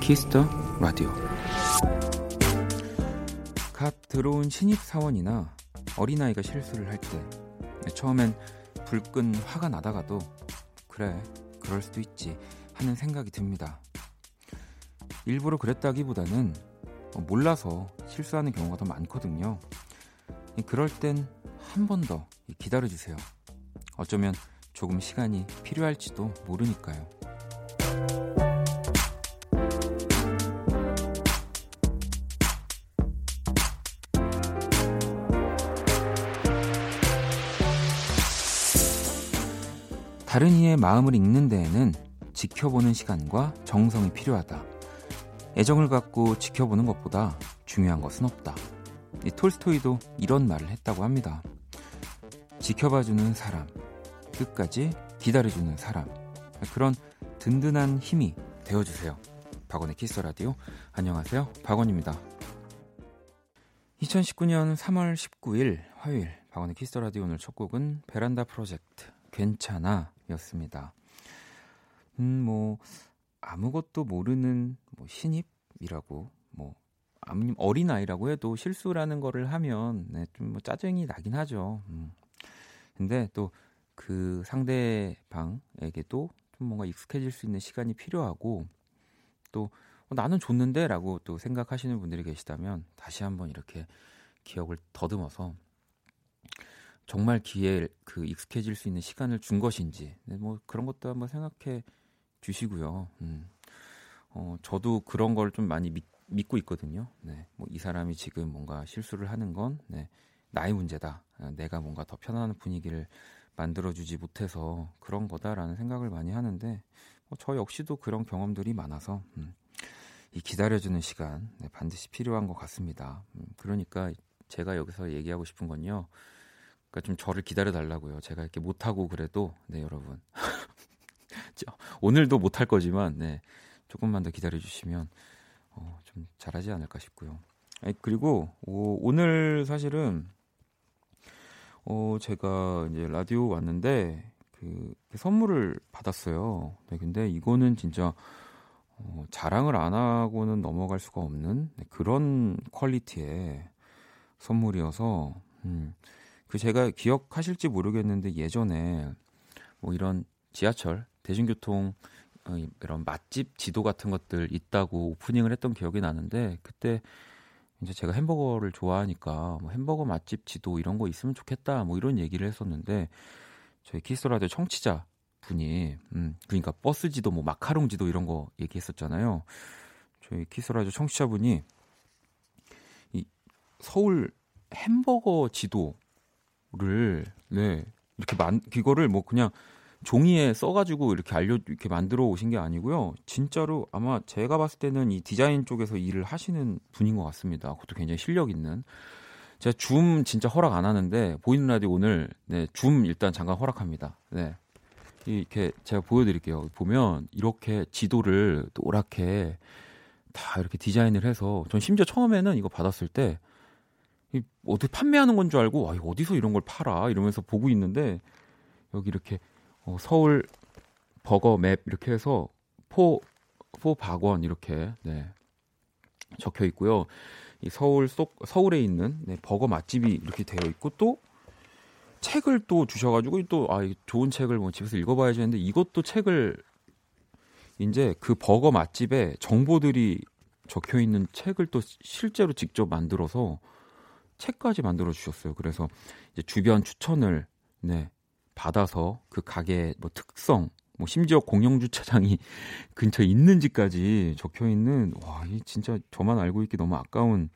퀘이스터 라디오. 갓 들어온 신입사원이나 어린아이가 실수를 할 때 처음엔 불끈 화가 나다가도 그래, 그럴 수도 있지 하는 생각이 듭니다. 일부러 그랬다기보다는 몰라서 실수하는 경우가 더 많거든요. 그럴 땐 한 번 더 기다려주세요. 어쩌면 조금 시간이 필요할지도 모르니까요. 다른 이의 마음을 읽는 데에는 지켜보는 시간과 정성이 필요하다. 애정을 갖고 지켜보는 것보다 중요한 것은 없다. 톨스토이도 이런 말을 했다고 합니다. 지켜봐주는 사람, 끝까지 기다려주는 사람, 그런 든든한 힘이 되어주세요. 박원의 퀘이스터 라디오. 안녕하세요, 박원입니다. 2019년 3월 19일 화요일 박원의 퀘이스터 라디오. 오늘 첫 곡은 베란다 프로젝트 괜찮아 였습니다. 아무것도 모르는 신입이라고, 아무님 어린아이라고 해도 실수라는 거를 하면 좀 짜증이 나긴 하죠. 근데 또 그 상대방에게도 좀 뭔가 익숙해질 수 있는 시간이 필요하고, 또 나는 줬는데 라고 또 생각하시는 분들이 계시다면 다시 한번 이렇게 기억을 더듬어서 정말 익숙해질 수 있는 시간을 준 것인지 그런 것도 한번 생각해 주시고요. 저도 그런 걸 좀 많이 믿고 있거든요. 네. 이 사람이 지금 뭔가 실수를 하는 건 나의 문제다. 내가 뭔가 더 편안한 분위기를 만들어주지 못해서 그런 거다라는 생각을 많이 하는데, 저 역시도 그런 경험들이 많아서 이 기다려주는 시간 반드시 필요한 것 같습니다. 그러니까 제가 여기서 얘기하고 싶은 건요. 그러니까 좀 저를 기다려달라고요. 제가 이렇게 못하고 그래도 여러분 오늘도 못할 거지만 조금만 더 기다려주시면 좀 잘하지 않을까 싶고요. 그리고 오늘 사실은 제가 이제 라디오 왔는데 그 선물을 받았어요. 근데 이거는 진짜 자랑을 안 하고는 넘어갈 수가 없는 그런 퀄리티의 선물이어서, 그 제가 기억하실지 모르겠는데 예전에 이런 지하철, 대중교통 이런 맛집 지도 같은 것들 있다고 오프닝을 했던 기억이 나는데, 그때 이제 제가 햄버거를 좋아하니까 햄버거 맛집 지도 이런 거 있으면 좋겠다 이런 얘기를 했었는데, 저희 키스라디오 청취자 분이 그러니까 버스 지도 마카롱 지도 이런 거 얘기했었잖아요. 저희 키스라디오 청취자 분이 이 서울 햄버거 지도를 이렇게 그거를 그냥 종이에 써가지고 이렇게 만들어 오신 게 아니고요. 진짜로 아마 제가 봤을 때는 이 디자인 쪽에서 일을 하시는 분인 것 같습니다. 그것도 굉장히 실력 있는. 제가 줌 진짜 허락 안 하는데 보이는 라디오 오늘 줌 일단 잠깐 허락합니다. 이렇게 제가 보여드릴게요. 보면 이렇게 지도를 노랗게 다 이렇게 디자인을 해서, 전 심지어 처음에는 이거 받았을 때 어떻게 판매하는 건 줄 알고, 와, 어디서 이런 걸 팔아 이러면서 보고 있는데, 여기 이렇게 서울 버거 맵 이렇게 해서 포 박원 이렇게 적혀 있고요. 이 서울에 있는 버거 맛집이 이렇게 되어 있고, 또 책을 또 주셔가지고 좋은 책을 집에서 읽어봐야지 했는데, 이것도 책을 이제 그 버거 맛집에 정보들이 적혀 있는 책을 또 실제로 직접 만들어서 책까지 만들어 주셨어요. 그래서 이제 주변 추천을 받아서 그 가게의 특성, 심지어 공영주차장이 근처에 있는지까지 적혀있는, 와, 이 진짜 저만 알고 있기 너무 아까운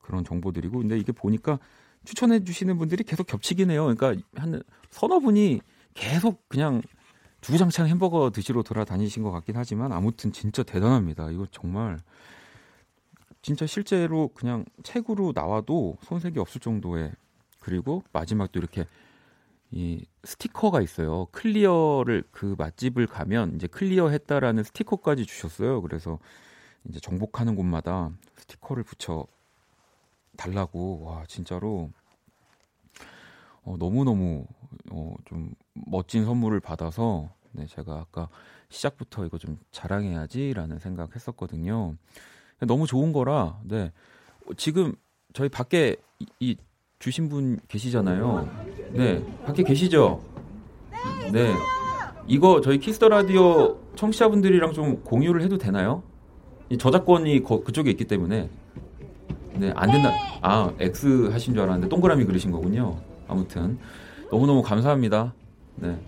그런 정보들이고, 근데 이게 보니까 추천해 주시는 분들이 계속 겹치긴 해요. 그러니까 한 서너 분이 계속 그냥 주구장창 햄버거 드시러 돌아다니신 것 같긴 하지만, 아무튼 진짜 대단합니다. 이거 정말 진짜 실제로 그냥 책으로 나와도 손색이 없을 정도의, 그리고 마지막도 이렇게 이 스티커가 있어요. 클리어를, 그 맛집을 가면 이제 클리어했다라는 스티커까지 주셨어요. 그래서 이제 정복하는 곳마다 스티커를 붙여 달라고. 와, 진짜로 너무너무 좀 멋진 선물을 받아서 네, 제가 아까 시작부터 이거 좀 자랑해야지라는 생각했었거든요. 너무 좋은 거라 네, 지금 저희 밖에 이 주신 분 계시잖아요. 네, 밖에 계시죠? 네, 이거 저희 키스터 라디오 청취자분들이랑 좀 공유를 해도 되나요? 이 저작권이 그쪽에 있기 때문에 네, 안 된다. 아, X 하신 줄 알았는데 동그라미 그리신 거군요. 아무튼 너무너무 감사합니다. 네,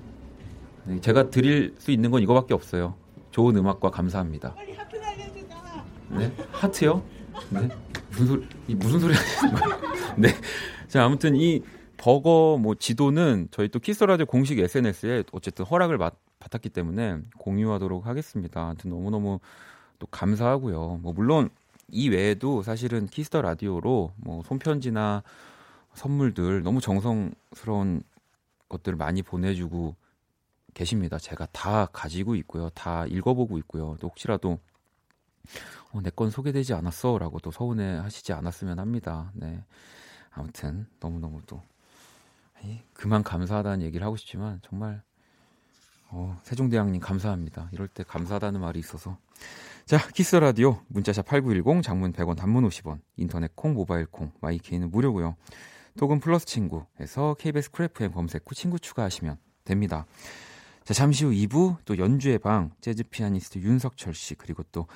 제가 드릴 수 있는 건 이거밖에 없어요. 좋은 음악과 감사합니다. 빨리 하트 날려주자. 네, 하트요? 네, 무슨 소리 하시는 거예요? 네, 자 아무튼 이 버거 뭐 지도는 저희 또 키스라디오 공식 SNS에 어쨌든 허락을 받았기 때문에 공유하도록 하겠습니다. 아무튼 너무너무 또 감사하고요. 뭐 물론 이 외에도 사실은 키스터 라디오로 뭐 손편지나 선물들 너무 정성스러운 것들 많이 보내주고 계십니다. 제가 다 가지고 있고요. 다 읽어보고 있고요. 또 혹시라도 내 건 소개되지 않았어 라고 또 서운해하시지 않았으면 합니다. 네, 아무튼 너무너무 또 그만 감사하다는 얘기를 하고 싶지만 정말 세종대왕님 감사합니다. 이럴 때 감사하다는 말이 있어서 자 키스라디오 문자샵 8910 장문 100원 단문 50원 인터넷 콩 모바일 콩 마이케이는 무료고요. 또는 플러스 친구에서 KBS 크래프엠 검색 후 친구 추가하시면 됩니다. 자 잠시 후 2부 또 연주의 방 재즈 피아니스트 윤석철 씨 그리고 또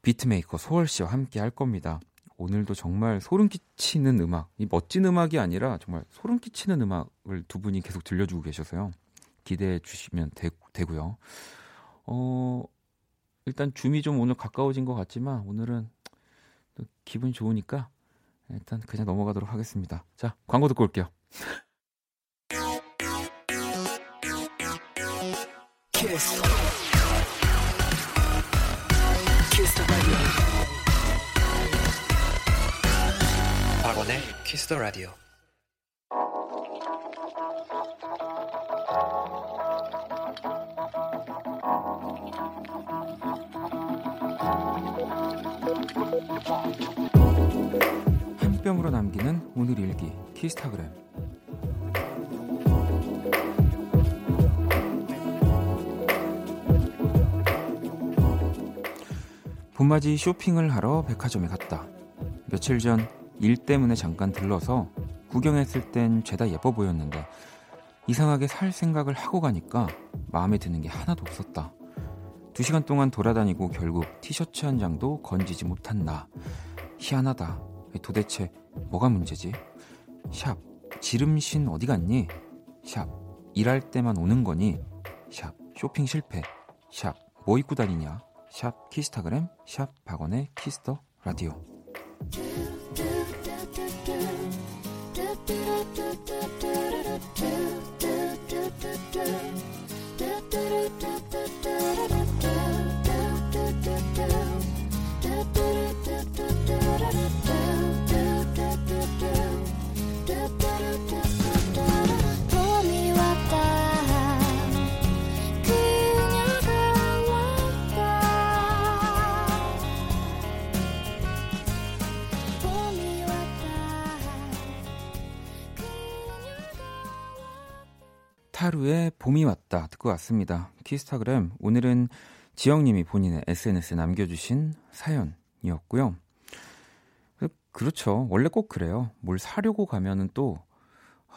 비트메이커 소월 씨와 함께 할 겁니다. 오늘도 정말 소름 끼치는 음악, 이 멋진 음악이 아니라 정말 소름 끼치는 음악을 두 분이 계속 들려주고 계셔서요. 기대해 주시면 되고요. 일단 줌이 좀 오늘 가까워진 것 같지만 오늘은 또 기분 좋으니까 일단 그냥 넘어가도록 하겠습니다. 자, 광고 듣고 올게요. 키스. 박원의 키스 더 라디오. 한 뼘으로 남기는 오늘 일기 키스타그램. 봄맞이 쇼핑을 하러 백화점에 갔다. 며칠 전 일 때문에 잠깐 들러서 구경했을 땐 죄다 예뻐 보였는데 이상하게 살 생각을 하고 가니까 마음에 드는 게 하나도 없었다. 2시간 동안 돌아다니고 결국 티셔츠 한 장도 건지지 못한 나. 희한하다. 도대체 뭐가 문제지? 샵 지름신 어디 갔니? 샵 일할 때만 오는 거니? 샵 쇼핑 실패. 샵 뭐 입고 다니냐? 샵 키스타그램. 샵 박원의 키스더 라디오. 하루에 봄이 왔다 듣고 왔습니다. 키스타그램 오늘은 지영님이 본인의 SNS에 남겨주신 사연이었고요. 그렇죠. 원래 꼭 그래요. 뭘 사려고 가면은 또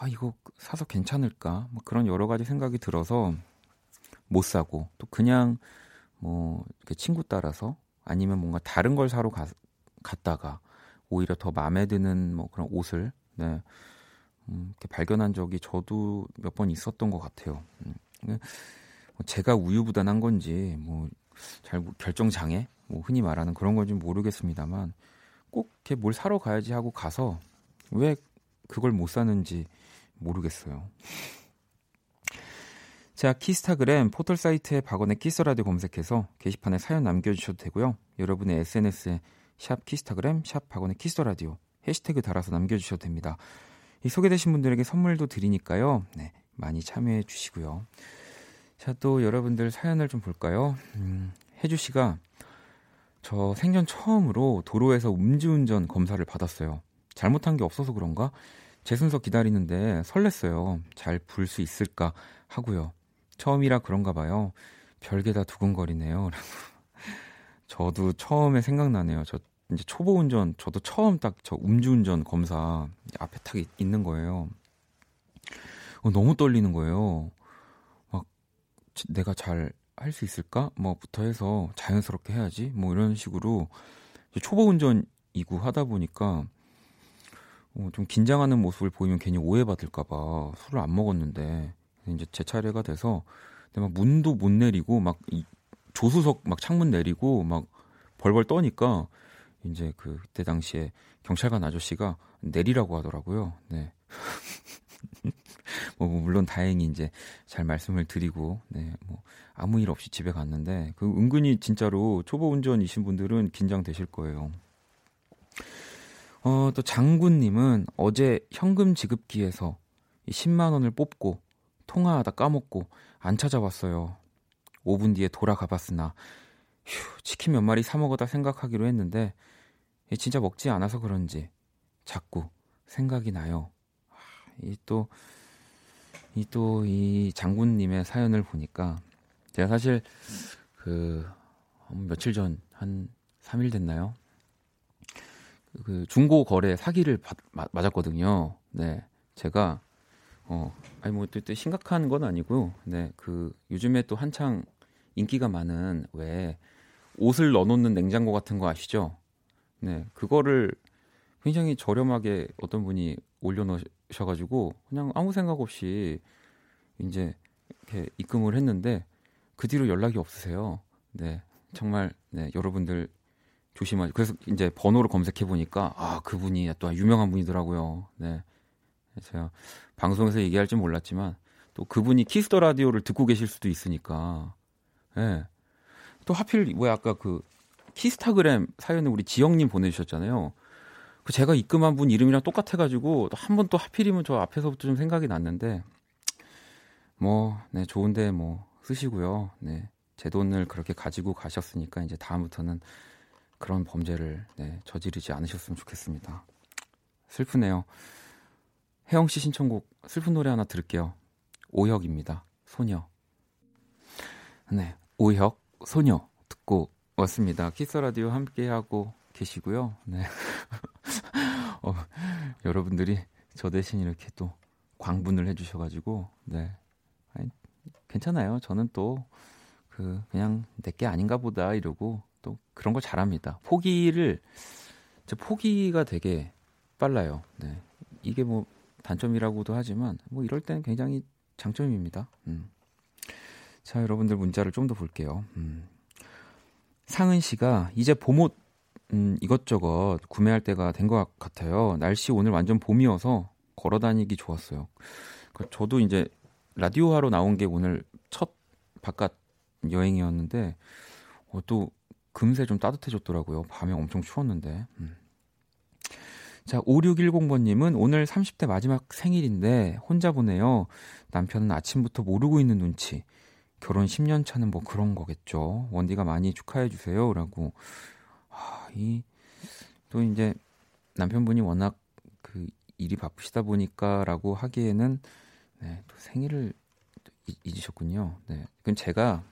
이거 사서 괜찮을까 뭐 그런 여러 가지 생각이 들어서 못 사고 또 그냥 뭐 이렇게 친구 따라서 아니면 뭔가 다른 걸 사러 갔다가 오히려 더 마음에 드는 뭐 그런 옷을 네. 이렇게 발견한 적이 저도 몇 번 있었던 것 같아요. 제가 우유부단한 건지 뭐 잘 결정장애, 뭐 흔히 말하는 그런 건지 모르겠습니다만 꼭 이렇게 뭘 사러 가야지 하고 가서 왜 그걸 못 사는지 모르겠어요. 자 키스타그램 포털 사이트에 박원의 키스라디오 검색해서 게시판에 사연 남겨주셔도 되고요. 여러분의 SNS에 샵 키스타그램, 샵 박원의 키스라디오 해시태그 달아서 남겨주셔도 됩니다. 이 소개되신 분들에게 선물도 드리니까요. 네, 많이 참여해 주시고요. 자, 또 여러분들 사연을 좀 볼까요? 혜주 씨가 저 생전 처음으로 도로에서 음주운전 검사를 받았어요. 잘못한 게 없어서 그런가? 제 순서 기다리는데 설렜어요. 잘 불 수 있을까 하고요. 처음이라 그런가 봐요. 별게 다 두근거리네요. 저도 처음에 생각나네요. 저 이제 초보 운전, 저도 처음 딱 저 음주운전 검사 앞에 딱 있는 거예요. 너무 떨리는 거예요. 막 내가 잘 할 수 있을까? 뭐부터 해서 자연스럽게 해야지. 뭐 이런 식으로 초보 운전이고 하다 보니까 좀 긴장하는 모습을 보이면 괜히 오해받을까봐 술을 안 먹었는데 이제 제 차례가 돼서 근데 막 문도 못 내리고 막 이 조수석 막 창문 내리고 막 벌벌 떠니까 이제 그때 당시에 경찰관 아저씨가 내리라고 하더라고요. 네. 뭐 물론 다행히 이제 잘 말씀을 드리고 네, 뭐 아무 일 없이 집에 갔는데 그 은근히 진짜로 초보 운전이신 분들은 긴장되실 거예요. 또 장군님은 어제 현금 지급기에서 10만 원을 뽑고 통화하다 까먹고 안 찾아봤어요. 5분 뒤에 돌아가봤으나 치킨 몇 마리 사 먹었다 생각하기로 했는데 진짜 먹지 않아서 그런지 자꾸 생각이 나요. 이 장군님의 사연을 보니까 제가 사실 그 며칠 전 한 3일 됐나요? 그 중고 거래 사기를 맞았거든요. 네, 제가 아니 뭐 또 심각한 건 아니고, 네, 그 요즘에 또 한창 인기가 많은 왜 옷을 넣어놓는 냉장고 같은 거 아시죠? 네, 그거를 굉장히 저렴하게 어떤 분이 올려놓으셔가지고 그냥 아무 생각 없이 이제 이렇게 입금을 했는데 그 뒤로 연락이 없으세요. 네, 정말 네 여러분들 조심하세요. 그래서 이제 번호를 검색해 보니까 아 그분이 또 유명한 분이더라고요. 네, 제가 방송에서 얘기할 줄 몰랐지만 또 그분이 퀘이스터 라디오를 듣고 계실 수도 있으니까. 네. 또 하필 왜 아까 그 키스타그램 사연을 우리 지영님 보내주셨잖아요. 그 제가 입금한 분 이름이랑 똑같아가지고 또 한 번 또 하필이면 저 앞에서부터 좀 생각이 났는데 뭐 네 좋은데 뭐 쓰시고요. 네 제 돈을 그렇게 가지고 가셨으니까 이제 다음부터는 그런 범죄를 네 저지르지 않으셨으면 좋겠습니다. 슬프네요. 혜영 씨 신청곡 슬픈 노래 하나 들을게요. 오혁입니다. 소녀. 네 오혁 소녀 듣고 왔습니다. 키스 라디오 함께 하고 계시고요. 네. 여러분들이 저 대신 이렇게 또 광분을 해주셔가지고 네 아니, 괜찮아요. 저는 또 그냥 내게 아닌가 보다 이러고 또 그런 걸 잘합니다. 포기가 되게 빨라요. 네 이게 뭐 단점이라고도 하지만 뭐 이럴 때는 굉장히 장점입니다. 자 여러분들 문자를 좀 더 볼게요. 상은 씨가 이제 봄옷 이것저것 구매할 때가 된 것 같아요. 날씨 오늘 완전 봄이어서 걸어다니기 좋았어요. 저도 이제 라디오 하러 나온 게 오늘 첫 바깥 여행이었는데 또 금세 좀 따뜻해졌더라고요. 밤에 엄청 추웠는데. 자 5610번님은 오늘 30대 마지막 생일인데 혼자 보내요. 남편은 아침부터 모르고 있는 눈치. 결혼 10년 차는 뭐 그런 거겠죠. 원디가 많이 축하해 주세요. 라고. 또 이제 남편분이 워낙 그 일이 바쁘시다 보니까라고 하기에는 네, 또 생일을 잊으셨군요. 네, 그럼 제가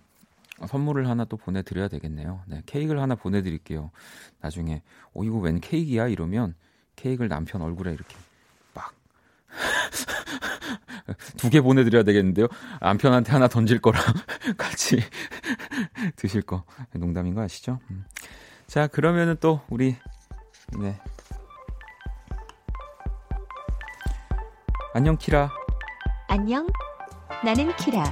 선물을 하나 또 보내드려야 되겠네요. 네, 케이크를 하나 보내드릴게요. 나중에 이거 웬 케이크야 이러면 케이크를 남편 얼굴에 이렇게 막 2개 보내드려야 되겠는데요. 남편한테 하나 던질 거랑 같이 드실 거 농담인 거 아시죠? 자 그러면은 또 우리 네 안녕 키라 안녕 나는 키라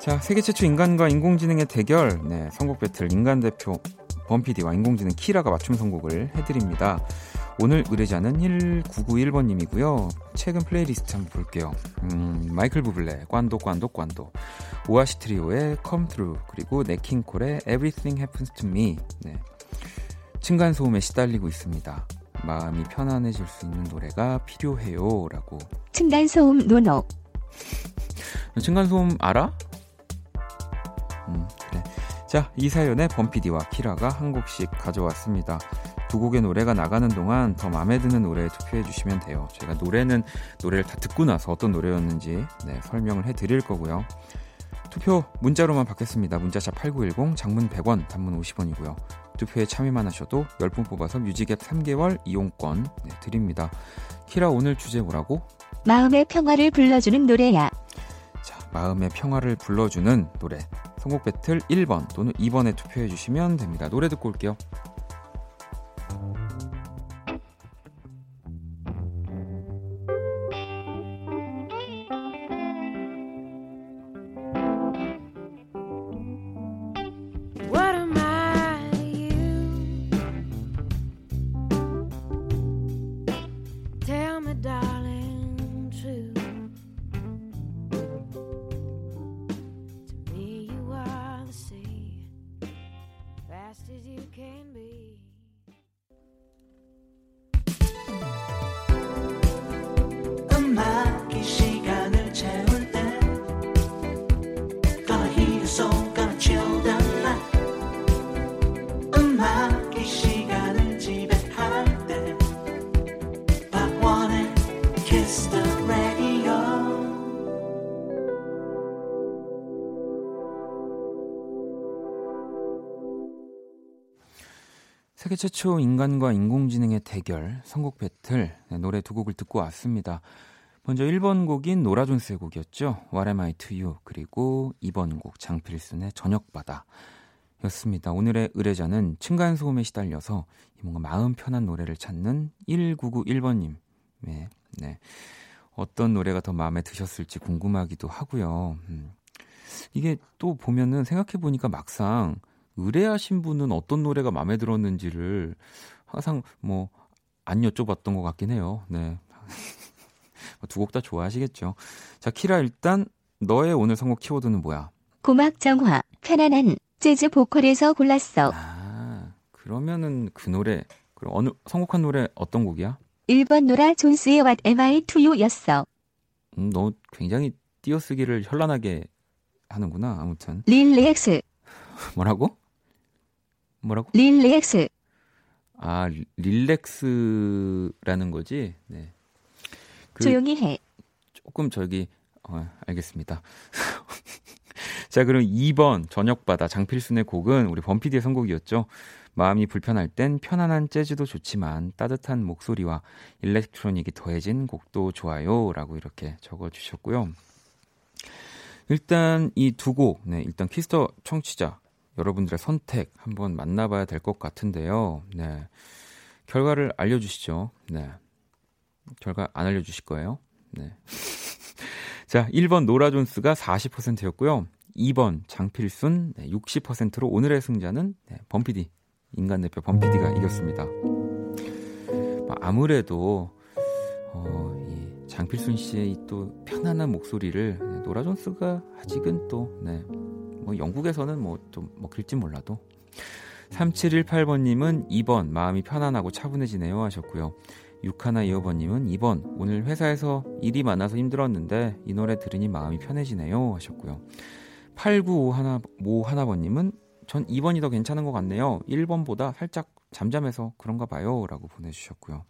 자 세계 최초 인간과 인공지능의 대결 네 선곡 배틀 인간 대표 범피디와 인공지능 키라가 맞춤 선곡을 해드립니다. 오늘 의뢰자는 1991번님이고요. 최근 플레이리스트 한번 볼게요. 마이클 부블레, 꽌도, 오아시 트리오의 Come Through, 그리고 네킹콜의 Everything Happens to Me. 네. 층간소음에 시달리고 있습니다. 마음이 편안해질 수 있는 노래가 필요해요. 라고. 층간소음 노노. 층간소음 알아? 그래. 자, 이 사연에 범피디와 키라가 한 곡씩 가져왔습니다. 두 곡의 노래가 나가는 동안 더 마음에 드는 노래에 투표해 주시면 돼요. 제가 노래를 다 듣고 나서 어떤 노래였는지 설명을 해드릴 거고요. 투표 문자로만 받겠습니다. 문자샵 8910, 장문 100원, 단문 50원이고요. 투표에 참여만 하셔도 10분 뽑아서 뮤직앱 3개월 이용권 드립니다. 키라, 오늘 주제 뭐라고? 마음의 평화를 불러주는 노래야. 자, 마음의 평화를 불러주는 노래. 선곡 배틀 1번 또는 2번에 투표해 주시면 됩니다. 노래 듣고 올게요. 세계 최초 인간과 인공지능의 대결, 선곡 배틀, 노래 두 곡을 듣고 왔습니다. 먼저 1번 곡인 노라 존스의 곡이었죠. What am I to you? 그리고 2번 곡 장필순의 저녁바다 였습니다. 오늘의 의뢰자는 층간소음에 시달려서 뭔가 마음 편한 노래를 찾는 1991번님. 네. 어떤 노래가 더 마음에 드셨을지 궁금하기도 하고요. 이게 또 보면은 생각해보니까 막상 의뢰하신 분은 어떤 노래가 마음에 들었는지를 항상 뭐 안 여쭤봤던 것 같긴 해요. 네. 두 곡 다 좋아하시겠죠. 자, 키라, 일단 너의 오늘 선곡 키워드는 뭐야? 고막 정화, 편안한 재즈 보컬에서 골랐어. 아, 그러면은 그 노래, 그럼 어느 선곡한 노래 어떤 곡이야? 1번 노라 존스의 What Am I To You였어. 너 굉장히 띄어쓰기를 현란하게 하는구나. 아무튼. 릴렉스. 뭐라고? 릴렉스. 아, 릴렉스라는 거지? 네. 조용히 해. 조금 알겠습니다. 자, 그럼 2번 저녁바다 장필순의 곡은 우리 범피디의 선곡이었죠. 마음이 불편할 땐 편안한 재즈도 좋지만 따뜻한 목소리와 일렉트로닉이 더해진 곡도 좋아요. 라고 이렇게 적어주셨고요. 일단 이 두 곡, 네, 일단 퀘이스터 청취자 여러분들의 선택 한번 만나봐야 될 것 같은데요. 네, 결과를 알려주시죠. 네, 결과 안 알려주실 거예요. 네. 자, 1번 노라 존스가 40%였고요. 2번 장필순 60%로 오늘의 승자는 범피디, 인간대표 범피디가 이겼습니다. 아무래도 이 장필순 씨의 또 편안한 목소리를 노라 존스가 아직은 또 뭐 영국에서는 뭐 좀 먹힐지 몰라도 3718번님은 2번 마음이 편안하고 차분해지네요 하셨고요. 6125번님은 2번 오늘 회사에서 일이 많아서 힘들었는데 이 노래 들으니 마음이 편해지네요 하셨고요. 8951번님은 전 2번이 더 괜찮은 것 같네요. 1번보다 살짝 잠잠해서 그런가 봐요 라고 보내주셨고요.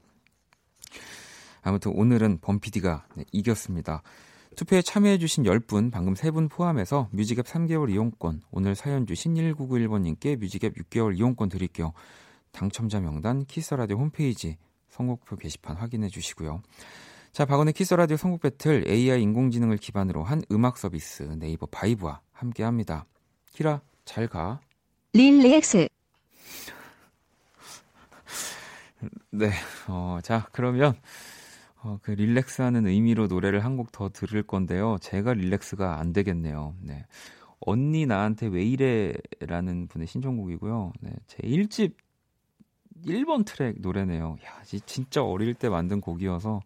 아무튼 오늘은 범피디가 이겼습니다. 투표에 참여해주신 10분, 방금 3분 포함해서 뮤직앱 3개월 이용권, 오늘 사연 주신 1991번님께 뮤직앱 6개월 이용권 드릴게요. 당첨자 명단 키스라디오 홈페이지 선곡표 게시판 확인해 주시고요. 자, 박원의 키스라디오 선곡 배틀, AI 인공지능을 기반으로 한 음악 서비스 네이버 바이브와 함께합니다. 키라, 잘 가. 릴렉스. 네, 자, 그러면 그 릴렉스하는 의미로 노래를 한 곡 더 들을 건데요. 제가 릴렉스가 안 되겠네요. 네, 언니 나한테 왜 이래라는 분의 신청곡이고요. 네, 제 1집 1번 트랙 노래네요. 야, 진짜 어릴 때 만든 곡이어서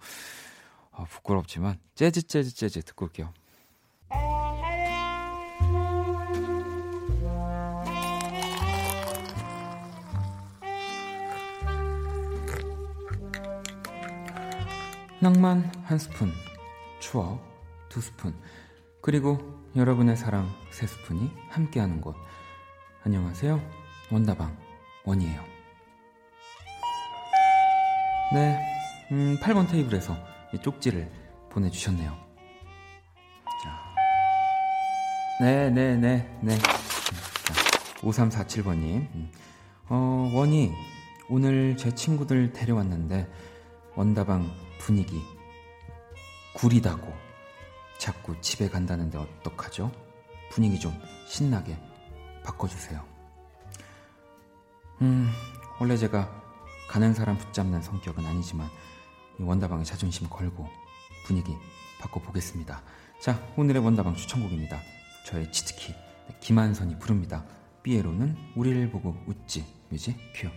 부끄럽지만 재즈 듣고 올게요. 낭만 1스푼, 추억 2스푼, 그리고 여러분의 사랑 3스푼이 함께하는 곳. 안녕하세요. 원다방 원이에요. 네, 8번 테이블에서 이 쪽지를 보내주셨네요. 자, 네. 5347번님, 원이 오늘 제 친구들 데려왔는데 원다방 분위기 구리다고 자꾸 집에 간다는데 어떡하죠? 분위기 좀 신나게 바꿔주세요. 원래 제가 가는 사람 붙잡는 성격은 아니지만 이 원다방에 자존심 걸고 분위기 바꿔보겠습니다. 자, 오늘의 원다방 추천곡입니다. 저의 치트키 김한선이 부릅니다. 삐에로는 우리를 보고 웃지. 뮤직 큐.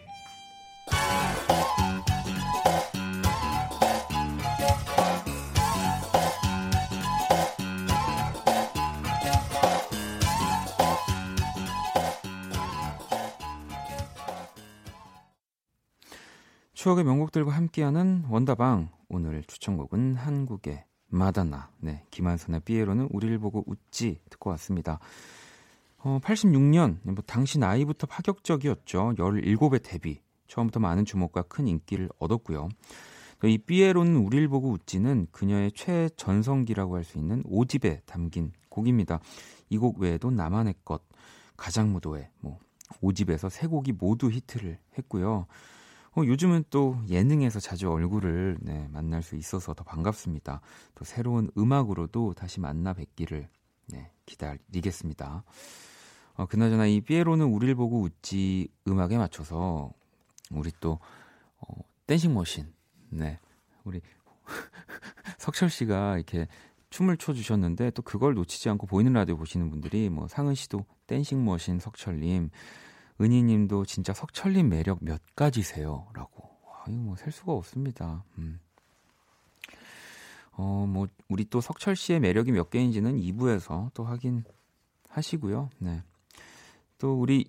추억의 명곡들과 함께하는 원다방, 오늘 추천곡은 한국의 마다나, 네, 김한선의 삐에로는 우리를 보고 웃지 듣고 왔습니다. 86년, 뭐 당시 나이부터 파격적이었죠. 17에 데뷔, 처음부터 많은 주목과 큰 인기를 얻었고요. 이 삐에로는 우리를 보고 웃지는 그녀의 최전성기라고 할 수 있는 5집에 담긴 곡입니다. 이 곡 외에도 나만의 것, 가장무도회, 뭐 5집에서 3곡이 모두 히트를 했고요. 요즘은 또 예능에서 자주 얼굴을 만날 수 있어서 더 반갑습니다. 또 새로운 음악으로도 다시 만나 뵙기를 기다리겠습니다. 그나저나 이 삐에로는 우리를 보고 웃지 음악에 맞춰서 우리 또 댄싱머신, 우리 석철 씨가 이렇게 춤을 춰주셨는데 또 그걸 놓치지 않고 보이는 라디오 보시는 분들이 뭐 상은 씨도 댄싱머신 석철님, 은희님도 진짜 석철님 매력 몇 가지세요? 라고. 이거 뭐 셀 수가 없습니다. 뭐, 우리 또 석철 씨의 매력이 몇 개인지는 2부에서 또 확인하시고요. 네. 또 우리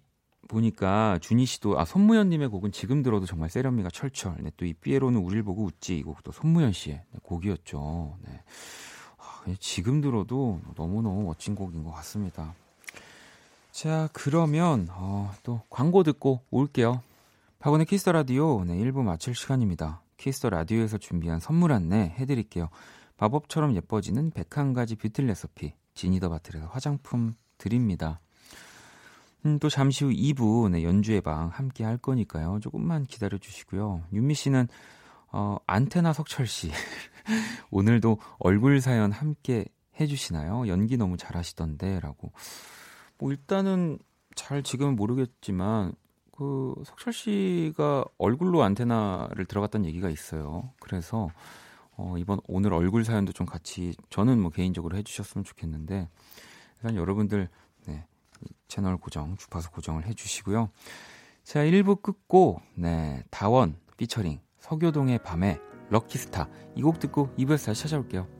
보니까 준희 씨도, 손무현님의 곡은 지금 들어도 정말 세련미가 철철. 네, 또 이 삐에로는 우릴 보고 웃지. 이 곡도 손무현 씨의 곡이었죠. 네. 지금 들어도 너무너무 멋진 곡인 것 같습니다. 자, 그러면 또 광고 듣고 올게요. 박원의 퀘이스터 라디오, 1부 마칠 시간입니다. 퀘이스터 라디오에서 준비한 선물 안내 해드릴게요. 마법처럼 예뻐지는 101가지 뷰티 레시피, 지니더 바틀에서 화장품 드립니다. 또 잠시 후 2부, 연주의 방 함께 할 거니까요. 조금만 기다려주시고요. 윤미 씨는 안테나 석철 씨 오늘도 얼굴 사연 함께 해주시나요? 연기 너무 잘하시던데 라고. 뭐 일단은 잘 지금은 모르겠지만 그 석철 씨가 얼굴로 안테나를 들어갔다는 얘기가 있어요. 그래서 이번 오늘 얼굴 사연도 좀 같이 저는 뭐 개인적으로 해주셨으면 좋겠는데, 일단 여러분들 채널 고정, 주파수 고정을 해주시고요. 자, 1부 끝고 다원 피처링 서교동의 밤에 럭키스타, 이 곡 듣고 2부에서 다시 찾아올게요.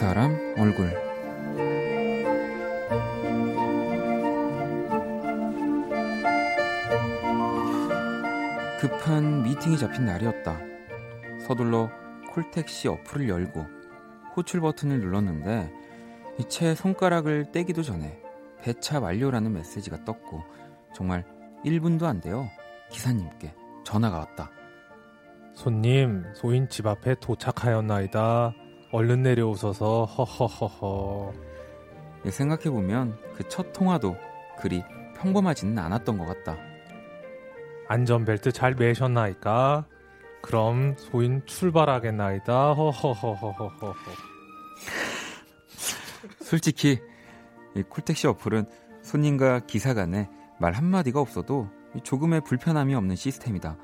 사람 얼굴. 급한 미팅이 잡힌 날이었다. 서둘러 콜택시 어플을 열고 호출 버튼을 눌렀는데 이체 손가락을 떼기도 전에 배차 완료라는 메시지가 떴고, 정말 1분도 안 돼요. 기사님께 전화가 왔다. 손님, 소인 집 앞에 도착하였나이다. 얼른 내려오셔서 허허허허. 생각해보면 그 첫 통화도 그리 평범하지는 않았던 것 같다. 안전벨트 잘 매셨나이까? 그럼 소인 출발하겠나이다. 허허허허허허. 솔직히 이 콜택시 어플은 손님과 기사 간에 말 한마디가 없어도 조금의 불편함이 없는 시스템이다.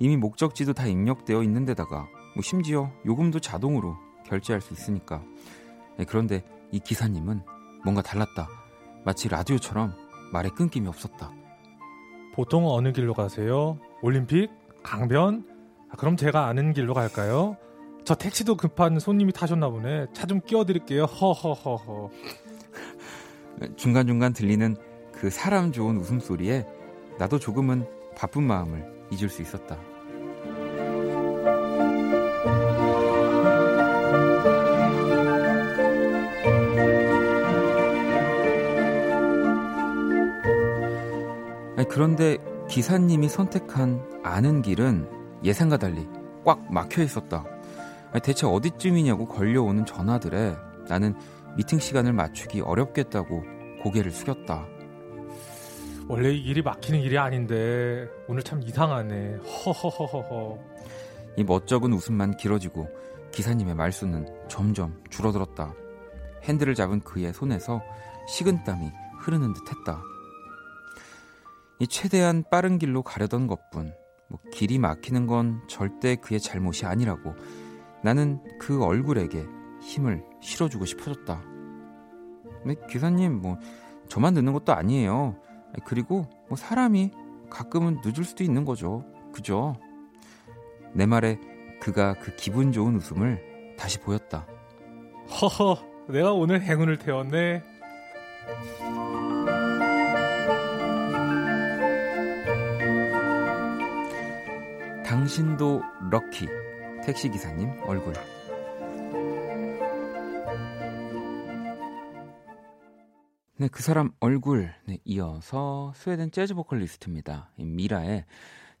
이미 목적지도 다 입력되어 있는 데다가 뭐 심지어 요금도 자동으로 결제할 수 있으니까. 그런데 이 기사님은 뭔가 달랐다. 마치 라디오처럼 말에 끊김이 없었다. 보통 어느 길로 가세요? 올림픽? 강변? 아, 그럼 제가 아는 길로 갈까요? 저 택시도 급한 손님이 타셨나 보네. 차 좀 끼워드릴게요. 허허허허. 중간중간 들리는 그 사람 좋은 웃음소리에 나도 조금은 바쁜 마음을 잊을 수 있었다. 그런데 기사님이 선택한 아는 길은 예상과 달리 꽉 막혀 있었다. 대체 어디쯤이냐고 걸려오는 전화들에 나는 미팅 시간을 맞추기 어렵겠다고 고개를 숙였다. 원래 이 길이 막히는 길이 아닌데 오늘 참 이상하네. 허허허허허. 이 멋쩍은 웃음만 길어지고 기사님의 말수는 점점 줄어들었다. 핸들을 잡은 그의 손에서 식은땀이 흐르는 듯했다. 이 최대한 빠른 길로 가려던 것뿐 뭐 길이 막히는 건 절대 그의 잘못이 아니라고 나는 그 얼굴에게 힘을 실어주고 싶어졌다. 근데 기사님 뭐 저만 늦는 것도 아니에요. 그리고 뭐 사람이 가끔은 늦을 수도 있는 거죠. 그죠? 내 말에 그가 그 기분 좋은 웃음을 다시 보였다. 허허, 내가 오늘 행운을 태웠네. 당신도 럭키, 택시기사님 얼굴. 네, 그 사람 얼굴. 네, 이어서 스웨덴 재즈 보컬리스트입니다. 미라의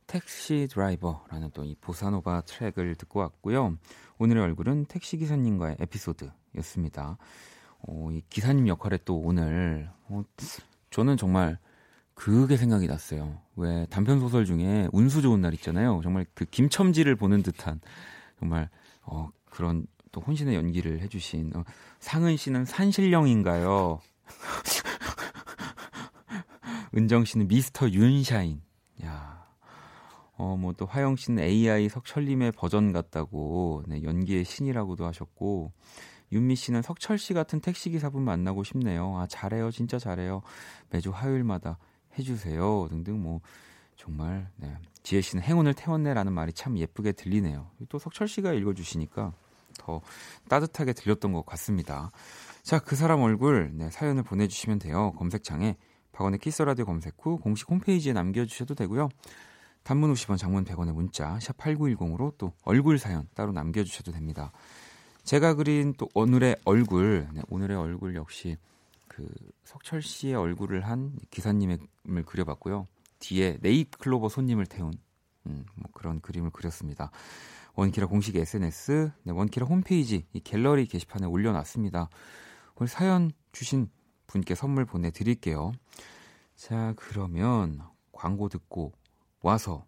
택시 드라이버라는 또 이 보사노바 트랙을 듣고 왔고요. 오늘의 얼굴은 택시기사님과의 에피소드였습니다. 이 기사님 역할에 또 오늘 저는 정말 그게 생각이 났어요. 왜 단편소설 중에 운수 좋은 날 있잖아요. 정말 그 김첨지를 보는 듯한 정말 그런 또 혼신의 연기를 해주신 상은 씨는 산신령인가요? 은정 씨는 미스터 윤샤인. 야, 뭐 또 화영 씨는 AI 석철님의 버전 같다고 네, 연기의 신이라고도 하셨고 윤미 씨는 석철 씨 같은 택시기사분 만나고 싶네요. 아 잘해요, 진짜 잘해요. 매주 화요일마다. 해주세요 등등 뭐 정말 네. 지혜 씨는 행운을 태웠네라는 말이 참 예쁘게 들리네요. 또 석철 씨가 읽어주시니까 더 따뜻하게 들렸던 것 같습니다. 자, 그 사람 얼굴 네, 사연을 보내주시면 돼요. 검색창에 박원의 키스라디오 검색 후 공식 홈페이지에 남겨주셔도 되고요. 단문 50원, 장문 100원의 문자 샵 8910으로 또 얼굴 사연 따로 남겨주셔도 됩니다. 제가 그린 또 오늘의 얼굴 네, 오늘의 얼굴 역시 그 석철 씨의 얼굴을 한 기사님을 그려봤고요. 뒤에 네잎클로버 손님을 태운 뭐 그런 그림을 그렸습니다. 원키라 공식 SNS, 네, 원키라 홈페이지 이 갤러리 게시판에 올려놨습니다. 오늘 사연 주신 분께 선물 보내드릴게요. 자, 그러면 광고 듣고 와서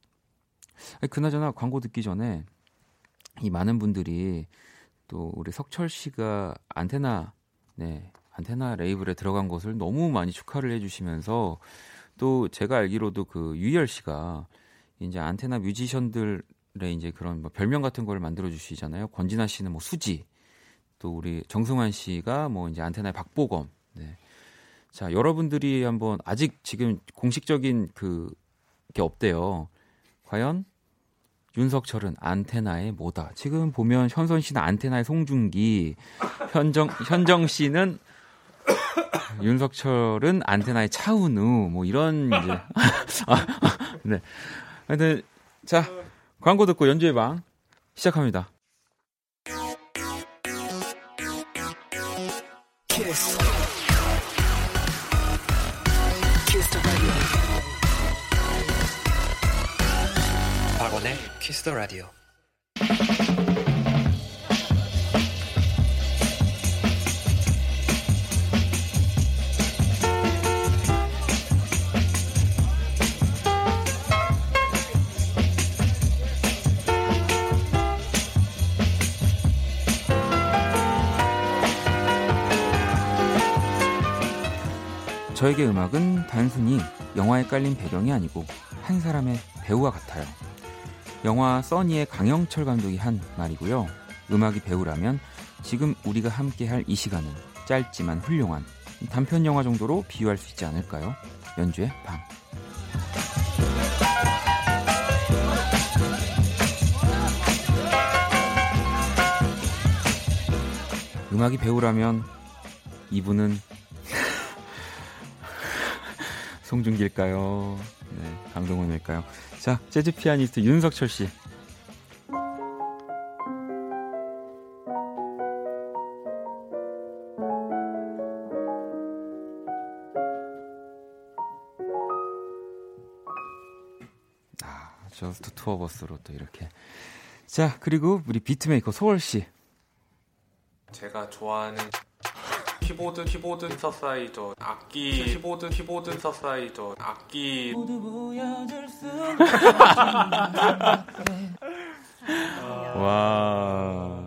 그나저나 광고 듣기 전에 이 많은 분들이 또 우리 석철 씨가 안테나 네. 안테나 레이블에 들어간 것을 너무 많이 축하를 해주시면서 또 제가 알기로도 그 유열 씨가 이제 안테나 뮤지션들의 이제 그런 뭐 별명 같은 걸 만들어 주시잖아요. 권진아 씨는 뭐 수지, 또 우리 정승환 씨가 뭐 이제 안테나의 박보검. 네. 자, 여러분들이 한번 아직 지금 공식적인 그게 없대요. 과연 윤석철은 안테나의 뭐다? 지금 보면 현선 씨는 안테나의 송중기, 현정 씨는 윤석철은 안테나의 차은우 뭐 이런 이제 네. 하여튼 자, 광고 듣고 연주의 방 시작합니다. 키스. 박원의 퀘이스터 라디오. 저에게 음악은 단순히 영화에 깔린 배경이 아니고 한 사람의 배우와 같아요. 영화 써니의 강영철 감독이 한 말이고요. 음악이 배우라면 지금 우리가 함께할 이 시간은 짧지만 훌륭한 단편 영화 정도로 비유할 수 있지 않을까요? 연주의 밤. 음악이 배우라면 이분은 송중기일까요? 네, 강동원일까요? 자, 재즈 피아니스트 윤석철 씨. 아, 저스트 투어버스로 또 이렇게. 자, 그리고 우리 비트메이커 소월 씨. 제가 좋아하는 키보드 서사이저 악기 키보드 서사이저 악기 와.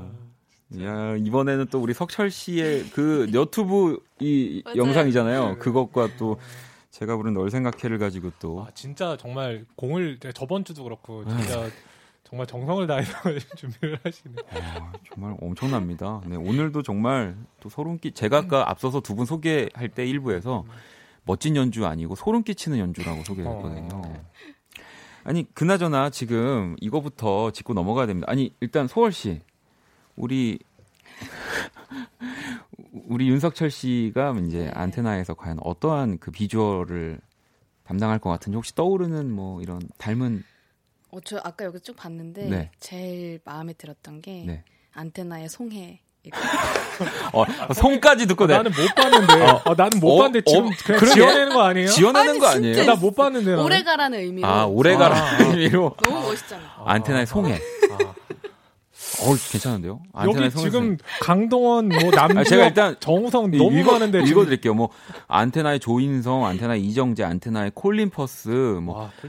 야, 이번에는 또 우리 석철 씨의 그 유튜브 이 영상이잖아요. 그것과 또 제가 부른 널 생각해를 가지고 또 아, 진짜 정말 공을 저번 주도 그렇고 진짜 정말 정성을 다해서 준비를 하시네요. 정말 엄청납니다. 네, 오늘도 정말 또 소름끼 제가 아까 앞서서 두 분 소개할 때 1부에서 멋진 연주 아니고 소름끼치는 연주라고 소개를 했거든요. 아니 그나저나 지금 이거부터 짚고 넘어가야 됩니다. 아니 일단 소월 씨, 우리 윤석철 씨가 이제 안테나에서 과연 어떠한 그 비주얼을 담당할 것 같은지 혹시 떠오르는 뭐 이런 닮은 저 아까 여기 쭉 봤는데 네. 제일 마음에 들었던 게 네. 안테나의 송해. 송까지 듣고 나는 못 봤는데. 나는 못 봤는데 지금 그냥 지어내는 거 아니에요? 지어내는 거 아니에요? 나 못 봤는데. 오래가라는 의미로. 오래가라는 의미로. 너무 멋있잖아. 안테나의 송해. 괜찮은데요? 여기 지금 강동원, 남주혁, 제가 일단 정우성 너무 많은데 읽어드릴게요. 안테나의 조인성, 안테나의 이정재, 안테나의 콜린 퍼스,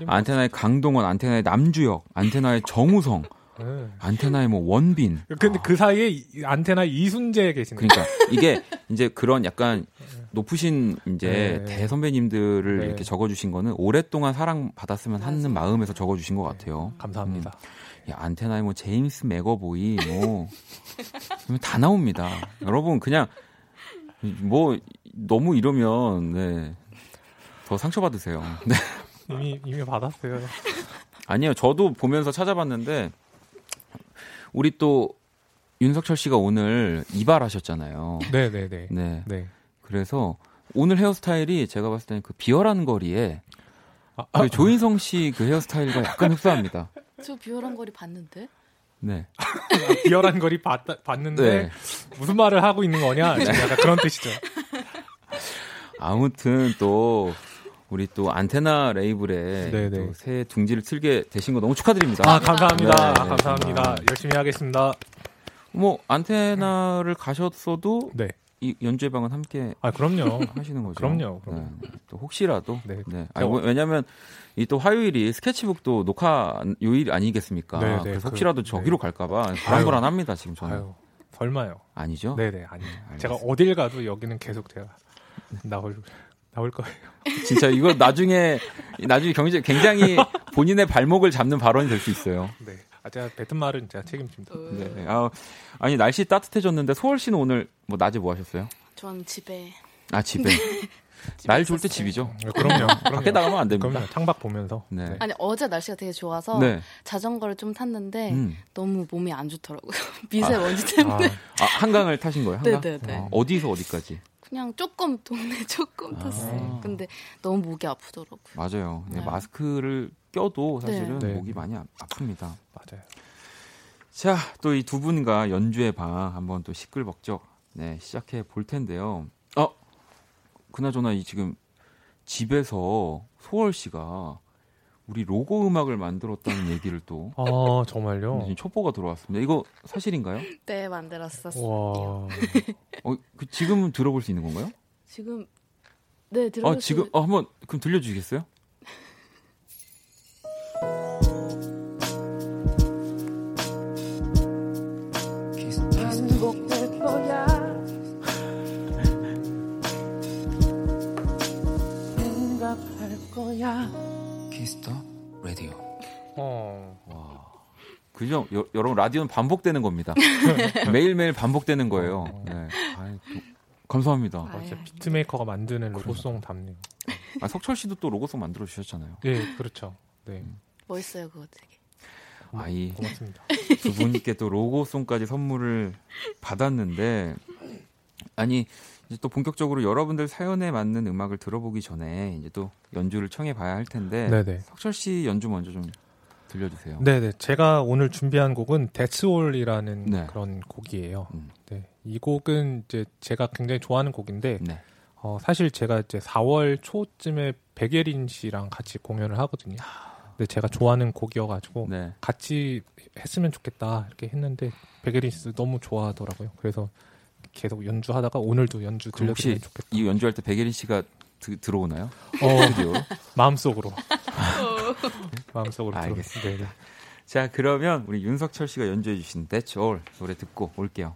안테나의 강동원, 안테나의 남주혁, 안테나의 정우성, 안테나의 원빈. 근데 그 사이에 안테나 이순재 계시네요. 그러니까 이게 이제 그런 약간 높으신 이제 대선배님들을 이렇게 적어주신 거는 오랫동안 사랑받았으면 하는 마음에서 적어주신 것 같아요. 감사합니다. 야, 안테나에 제임스 맥어보이 다 나옵니다. 여러분 그냥 너무 이러면 더 상처받으세요. 네. 이미 받았어요. 아니요, 저도 보면서 찾아봤는데 우리 또 윤석철 씨가 오늘 이발하셨잖아요. 네네네. 네. 그래서 오늘 헤어스타일이 제가 봤을 때는 그 비열한 거리에 그 조인성 씨 그 헤어스타일과 약간 흡사합니다. 저 비열한 거리 봤는데? 네. 비열한 거리 봤는데 무슨 말을 하고 있는 거냐? 약간 그런 뜻이죠. 아무튼 또 우리 또 안테나 레이블에 또 새 둥지를 틀게 되신 거 너무 축하드립니다. 감사합니다. 감사합니다. 열심히 하겠습니다. 안테나를 가셨어도 이 연주의 방은 함께 그럼요. 하시는 거죠. 그럼요. 또 혹시라도 왜냐하면 이 또 화요일이 스케치북도 녹화 요일 아니겠습니까? 그래서 혹시라도 저기로 갈까봐 불안불안합니다 지금 저는. 설마요? 아니죠? 아니죠. 제가 어딜 가도 여기는 계속 제가 나올 거예요. 진짜 이거 나중에 굉장히 본인의 발목을 잡는 발언이 될 수 있어요. 네. 제가 뱉은 말은 제가 책임집니다. 네. 아니 날씨 따뜻해졌는데 소월 씨는 오늘 낮에 뭐 하셨어요? 저는 집에. 집에. 날 좋을 때 집이죠. 그럼요. 밖에 나가면 안 됩니다. 그럼요. 창밖 보면서. 네. 아니 어제 날씨가 되게 좋아서 자전거를 좀 탔는데 너무 몸이 안 좋더라고요. 미세먼지 때문에. 한강을 타신 거예요? 한강? 네네네. 어디서 어디까지? 그냥 동네 조금 탔어요. 근데 너무 목이 아프더라고요. 맞아요. 네. 마스크를 껴도 사실은 목이 많이 아픕니다. 맞아요. 자, 또 이 두 분과 연주의 방 한번 또 시끌벅적 시작해 볼 텐데요. 그나저나 이 지금 집에서 소월 씨가 우리 로고 음악을 만들었다는 얘기를 또 정말요? 첩보가 들어왔습니다. 이거 사실인가요? 네, 만들었었어요. 지금은 들어볼 수 있는 건가요? 지금 네, 들어볼 수 있어요. 한번 그럼 들려주시겠어요? 거야. 퀘이스터 라디오. 와. 그죠? 여러분 라디오는 반복되는 겁니다. 매일매일 반복되는 거예요. 네. 아이, 감사합니다. 비트메이커가 만드는 로고송 답네요. 아, 석철 씨도 또 로고송 만들어 주셨잖아요. 네, 그렇죠. 네. 멋있어요, 그거 되게. 아이, 고맙습니다. 두 분께 또 로고송까지 선물을 받았는데, 아니 이제 또 본격적으로 여러분들 사연에 맞는 음악을 들어보기 전에 이제 또 연주를 청해봐야 할 텐데, 네네. 석철 씨 연주 먼저 좀 들려주세요. 네네, 제가 오늘 준비한 곡은 That's All이라는 네. 그런 곡이에요. 네, 이 곡은 이제 제가 굉장히 좋아하는 곡인데, 네. 사실 제가 이제 4월 초쯤에 백예린 씨랑 같이 공연을 하거든요. 근데 제가 좋아하는 곡이어가지고 네. 같이 했으면 좋겠다 이렇게 했는데 백예린 씨도 너무 좋아하더라고요. 그래서 계속 연주하다가 오늘도 연주 들려주면 좋겠다. 이 연주할 때 백예린 씨가 들어오나요? 마음속으로. 마음속으로 들어오겠습니다. 자, 그러면 우리 윤석철 씨가 연주해 주신 That's All 노래 듣고 올게요.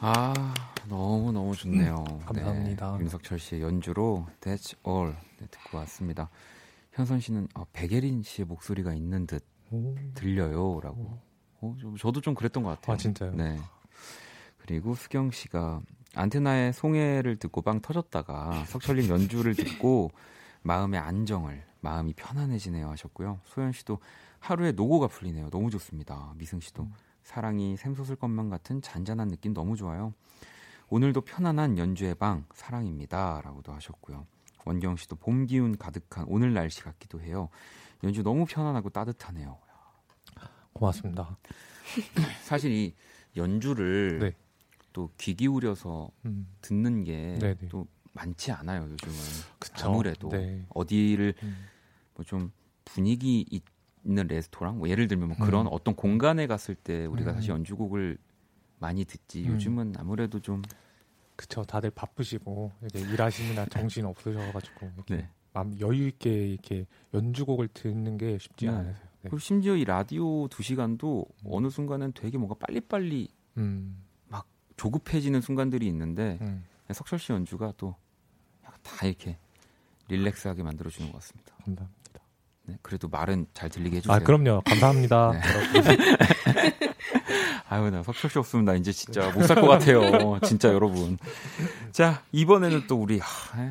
아, 너무너무 좋네요. 감사합니다. 네, 윤석철 씨의 연주로 That's All 네, 듣고 왔습니다. 현선 씨는 백예린 씨의 목소리가 있는 듯 들려요 라고. 저도 좀 그랬던 것 같아요. 아, 진짜요? 네. 그리고 수경 씨가 안테나의 송해를 듣고 빵 터졌다가 석철님 연주를 듣고 마음의 안정을, 마음이 편안해지네요 하셨고요. 소연 씨도 하루에 노고가 풀리네요. 너무 좋습니다. 미승 씨도 사랑이 샘솟을 것만 같은 잔잔한 느낌 너무 좋아요. 오늘도 편안한 연주의 방 사랑입니다 라고도 하셨고요. 원경 씨도 봄 기운 가득한 오늘 날씨 같기도 해요. 연주 너무 편안하고 따뜻하네요. 고맙습니다. 사실 이 연주를 네. 또 귀 기울여서 듣는 게 또 많지 않아요 요즘은. 그쵸? 아무래도 네. 어디를 뭐 좀 분위기 있는 레스토랑 뭐 예를 들면 뭐 그런 어떤 공간에 갔을 때 우리가 사실 연주곡을 많이 듣지 요즘은 아무래도 좀 그쵸 다들 바쁘시고 이렇게 일하시느라 정신 없으셔가지고 이렇게 네. 마음 여유 있게 이렇게 연주곡을 듣는 게 쉽지 않아서. 네. 그리고 심지어 이 라디오 2시간도 어느 순간은 되게 뭔가 빨리빨리 막 조급해지는 순간들이 있는데 석철 씨 연주가 또 약간 다 이렇게 릴렉스하게 만들어주는 것 같습니다. 감사합니다. 네, 그래도 말은 잘 들리게 해주세요. 아, 그럼요. 감사합니다. 네. 아유, 나 석철 씨 없으면 나 이제 진짜 못 살 것 같아요. 진짜 여러분. 자, 이번에는 또 우리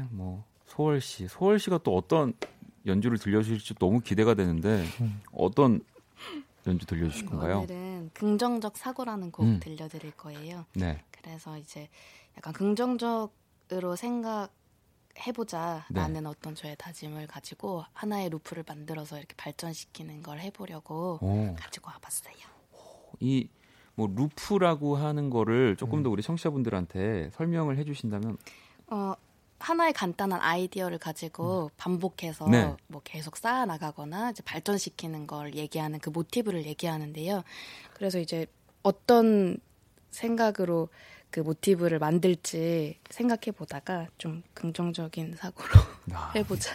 뭐 소월 씨, 소월 씨가 또 어떤 연주를 들려주실지 너무 기대가 되는데 어떤 연주 들려주실 건가요? 오늘은 긍정적 사고라는 곡 들려드릴 거예요. 네. 그래서 이제 약간 긍정적으로 생각해보자라는 네. 어떤 저의 다짐을 가지고 하나의 루프를 만들어서 이렇게 발전시키는 걸 해보려고 가지고 와봤어요. 이 뭐 루프라고 하는 거를 조금 더 우리 청취자분들한테 설명을 해주신다면? 하나의 간단한 아이디어를 가지고 반복해서 네. 뭐 계속 쌓아 나가거나 이제 발전시키는 걸 얘기하는 그 모티브를 얘기하는데요. 그래서 이제 어떤 생각으로 그 모티브를 만들지 생각해 보다가 좀 긍정적인 사고로 해보자.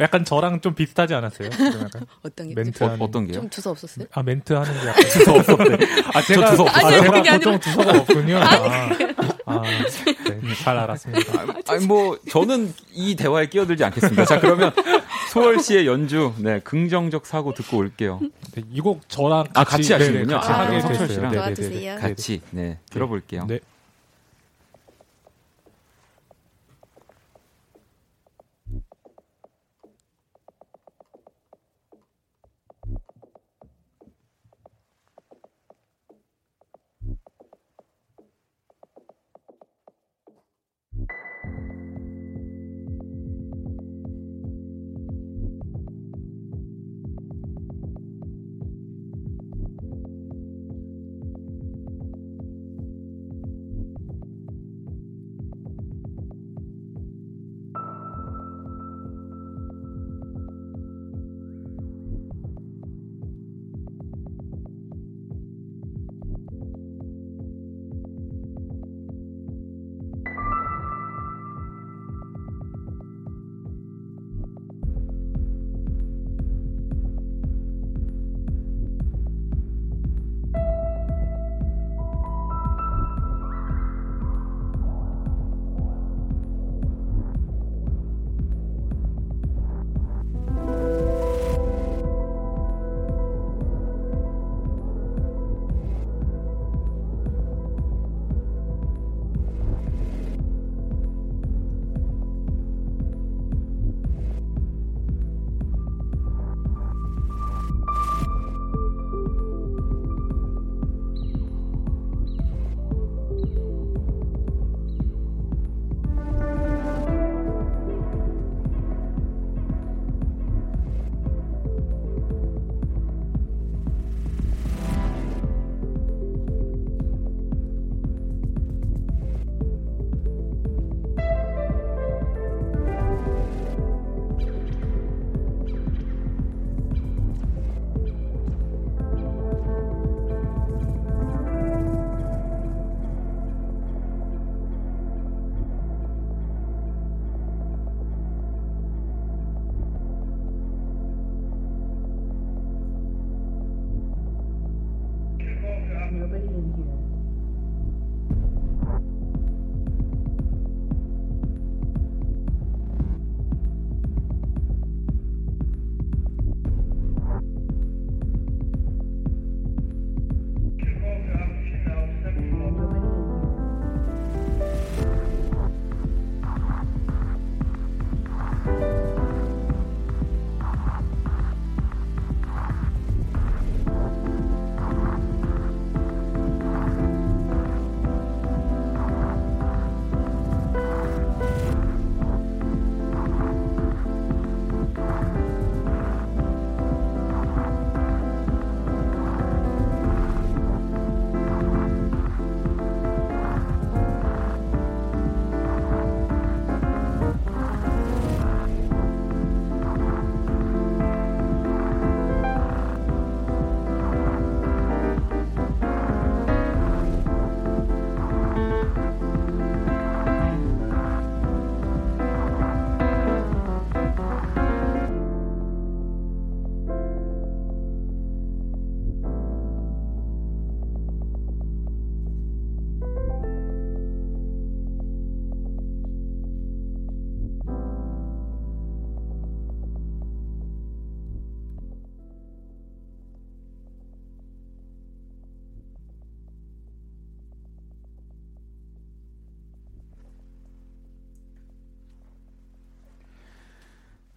약간 저랑 좀 비슷하지 않았어요? 약간 어떤 게 어떤 게요? 좀 두서 없었어요? 아 멘트 하는 게 약간 두서 없었대. 아 제가 두서 없었어요. 아, 제가 보통 두서가 없군요. 네, 잘 알았습니다. 아니 뭐 저는 이 대화에 끼어들지 않겠습니다. 자 그러면 소월 씨의 연주, 네 긍정적 사고 듣고 올게요. 네, 이 곡 저랑 같이 하시는군요. 석철 씨랑 같이 네 들어볼게요. 네.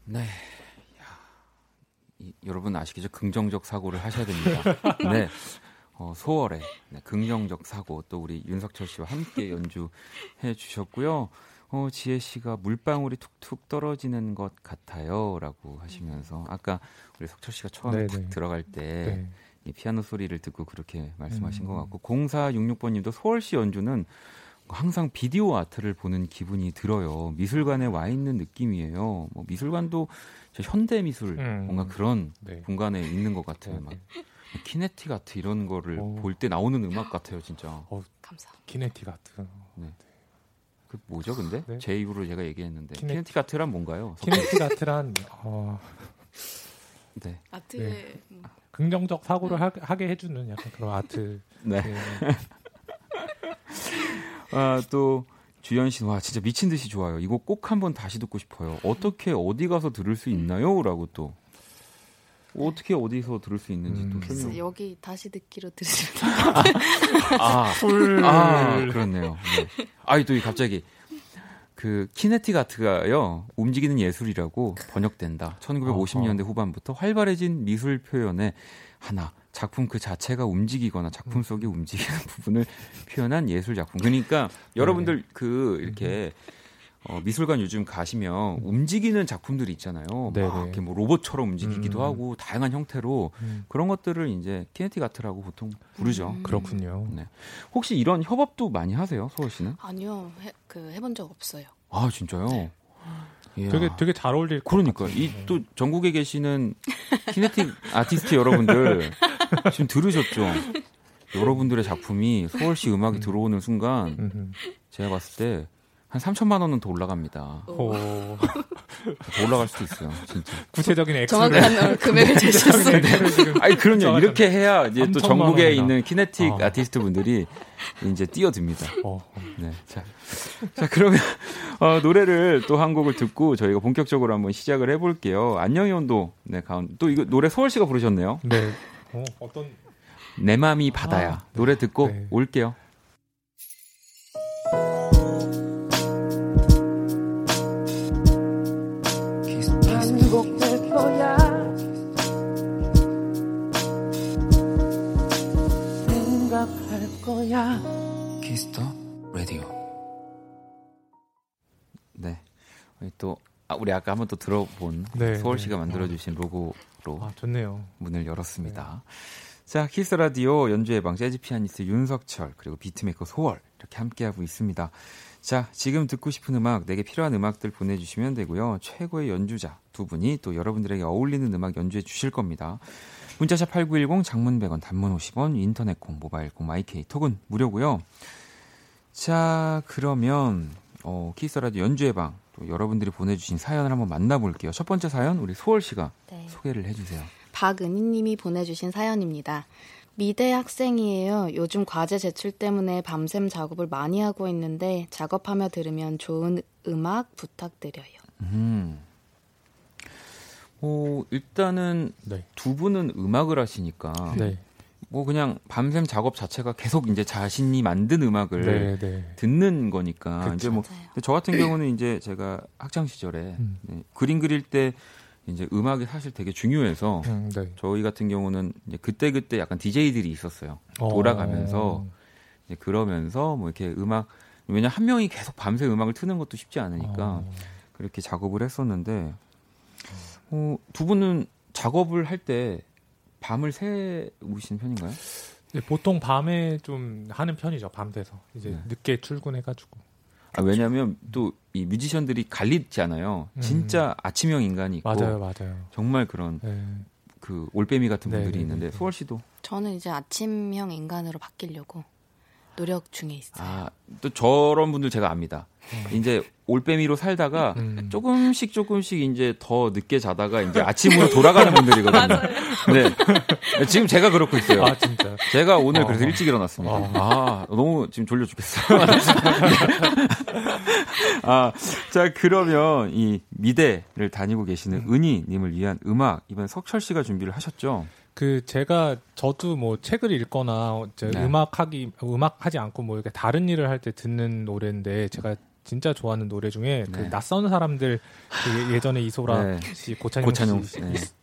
네, 야, 여러분 아시겠죠? 긍정적 사고를 하셔야 됩니다. 네, 소월의 긍정적 사고 또 우리 윤석철 씨와 함께 연주해 주셨고요. 지혜 씨가 물방울이 툭툭 떨어지는 것 같아요라고 하시면서 아까 우리 석철 씨가 처음에 딱 들어갈 때 이 피아노 소리를 듣고 그렇게 말씀하신 것 같고 0466번님도 소월 씨 연주는 항상 비디오 아트를 보는 기분이 들어요. 미술관에 와 있는 느낌이에요. 뭐 미술관도 현대 미술 뭔가 그런 공간에 있는 것 같아요. 막 키네틱 아트 이런 거를 볼 때 나오는 음악 같아요, 진짜. 감사. 키네틱 아트. 네. 그 뭐죠, 근데? 네. 제 입으로 제가 얘기했는데 키네틱 아트란 뭔가요? 키네틱 아트란 네. 아트 긍정적 사고를 하게 해주는 약간 그런 아트. 네. 아, 또 주현 씨, 와 진짜 미친 듯이 좋아요. 이거 꼭 한번 다시 듣고 싶어요. 어떻게 어디 가서 들을 수 있나요?라고 또 어떻게 어디서 들을 수 있는지 또 설명. 여기 다시 듣기로 들으시면. 그렇네요. 네. 아이 또 갑자기 그 키네틱 아트가요 움직이는 예술이라고 번역된다. 1950년대 후반부터 활발해진 미술 표현의 하나. 작품 그 자체가 움직이거나 작품 속이 움직이는 부분을 표현한 예술 작품. 그러니까 여러분들 그 이렇게 미술관 요즘 가시면 움직이는 작품들이 있잖아요. 막 이렇게 뭐 로봇처럼 움직이기도 하고 다양한 형태로 그런 것들을 이제 키네틱 아트라고 보통 부르죠. 그렇군요. 네. 혹시 이런 협업도 많이 하세요, 소월 씨는? 아니요, 해본 적 없어요. 아 진짜요? 네. 이야. 되게 잘 어울릴 것 그러니까 이 또 전국에 계시는 키네틱 아티스트 여러분들 지금 들으셨죠? 여러분들의 작품이 소월 씨 음악이 들어오는 순간 제가 봤을 때 한 3천만 원은 더 올라갑니다. 더 올라갈 수도 있어요, 진짜. 구체적인 액수를 정확한 금액을 제시했어요. 아니 그럼요. 이렇게 해야 이제 또 전국에 있는 키네틱 아티스트 분들이 이제 뛰어듭니다. 네, 자 그러면 노래를 또 한 곡을 듣고 저희가 본격적으로 한번 시작을 해볼게요. 안녕히 온도. 네, 가운데 또 이거 노래 소월 씨가 부르셨네요. 네. 어떤 내 마음이 바다야. 노래 듣고 올게요. 퀘이스터 라디오. 네, 또 우리 아까 한번 또 들어본 소월 씨가 만들어주신 로고로 좋네요. 문을 열었습니다. 자, 퀘이스터 라디오 연주의 방 재즈 피아니스트 윤석철 그리고 비트메이커 소월 이렇게 함께하고 있습니다. 자, 지금 듣고 싶은 음악, 내게 필요한 음악들 보내주시면 되고요. 최고의 연주자 두 분이 또 여러분들에게 어울리는 음악 연주해 주실 겁니다. 문자샵 8910, 장문 100원, 단문 50원, 인터넷 콩, 모바일 콩, 마이케이, 톡은 무료고요. 자, 그러면 키스 라디오 연주의 방, 또 여러분들이 보내주신 사연을 한번 만나볼게요. 첫 번째 사연, 우리 소월 씨가 소개를 해주세요. 박은희 님이 보내주신 사연입니다. 미대 학생이에요. 요즘 과제 제출 때문에 밤샘 작업을 많이 하고 있는데 작업하며 들으면 좋은 음악 부탁드려요. 일단은 두 분은 음악을 하시니까 뭐 그냥 밤샘 작업 자체가 계속 이제 자신이 만든 음악을 듣는 거니까 이제 뭐 저 같은 경우는 이제 제가 학창 시절에 그림 그릴 때 이제 음악이 사실 되게 중요해서 저희 같은 경우는 이제 그때 약간 DJ들이 있었어요. 돌아가면서 이제 그러면서 뭐 이렇게 음악 왜냐 한 명이 계속 밤새 음악을 트는 것도 쉽지 않으니까 그렇게 작업을 했었는데 두 분은 작업을 할 때 밤을 새우시는 편인가요? 네, 보통 밤에 좀 하는 편이죠. 밤새서 이제 늦게 출근해가지고. 왜냐하면 또 이 뮤지션들이 갈리지 않아요. 진짜 아침형 인간이 있고 맞아요. 정말 그런 그 올빼미 같은 분들이 있는데 소월 씨도 저는 이제 아침형 인간으로 바뀌려고 노력 중에 있어요. 또 저런 분들 제가 압니다. 이제 올빼미로 살다가 조금씩 이제 더 늦게 자다가 이제 아침으로 돌아가는 분들이거든요. 네. 지금 제가 그렇고 있어요. 아, 진짜. 제가 오늘 그래서 일찍 일어났습니다. 너무 지금 졸려 죽겠어요. 자, 그러면 이 미대를 다니고 계시는 은희님을 위한 음악, 이번에 석철 씨가 준비를 하셨죠? 저도 뭐 책을 읽거나 음악하지 않고 뭐 이렇게 다른 일을 할 때 듣는 노래인데 제가 진짜 좋아하는 노래 중에 그 낯선 사람들 그 예전에 이소라 씨, 고찬용 씨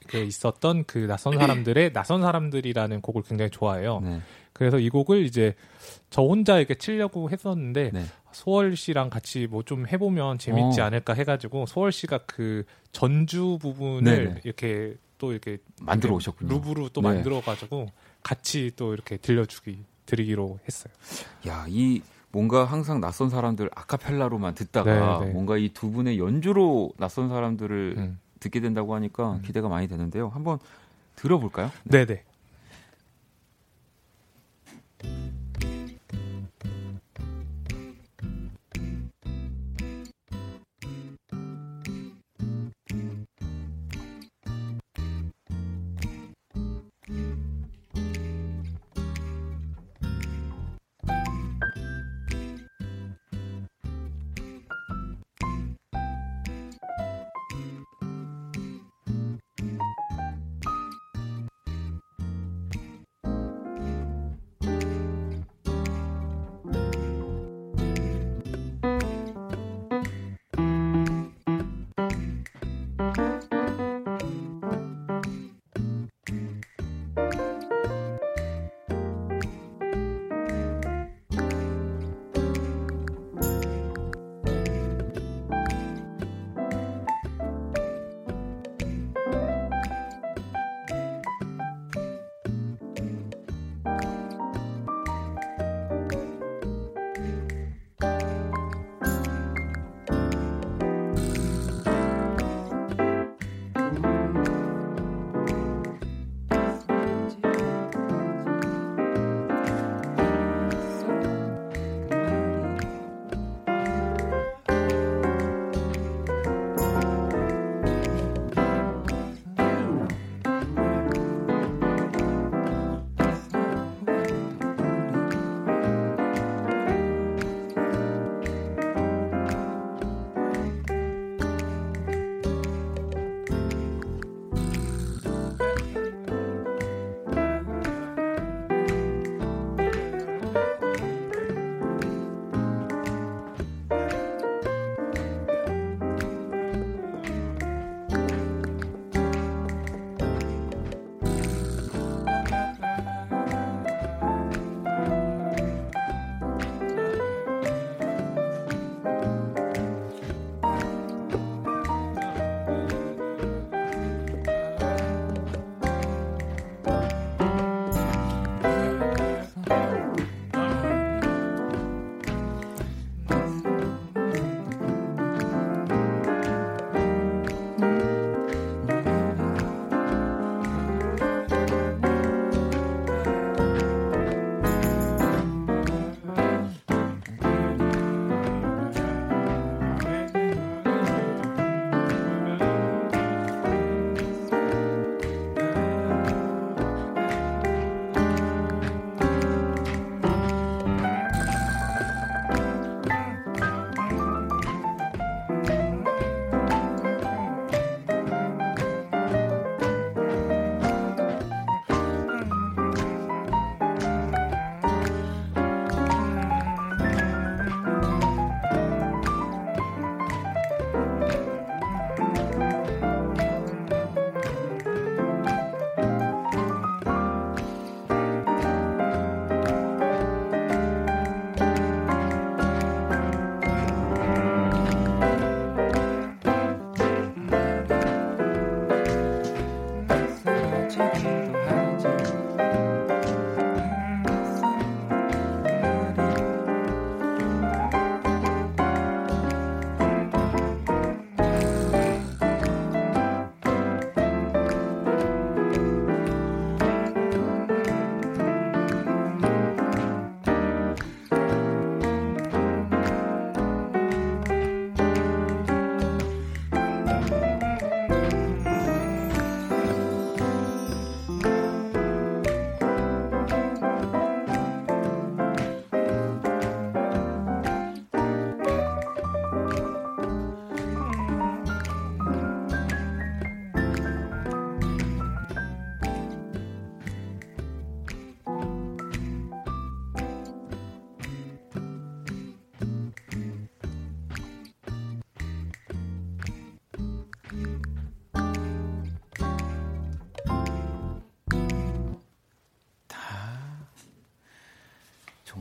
그 있었던 그 낯선 사람들의 낯선 사람들이라는 곡을 굉장히 좋아해요. 네. 그래서 이 곡을 이제 저 혼자 이렇게 치려고 했었는데 소월 씨랑 같이 뭐 좀 해보면 재밌지 않을까 해가지고 소월 씨가 그 전주 부분을 이렇게 또 이렇게 만들어 오셨군요. 루브로 또 만들어가지고 같이 또 이렇게 드리기로 했어요. 야, 이 뭔가 항상 낯선 사람들 아카펠라로만 듣다가 뭔가 이 두 분의 연주로 낯선 사람들을 듣게 된다고 하니까 기대가 많이 되는데요. 한번 들어볼까요? 네, 네.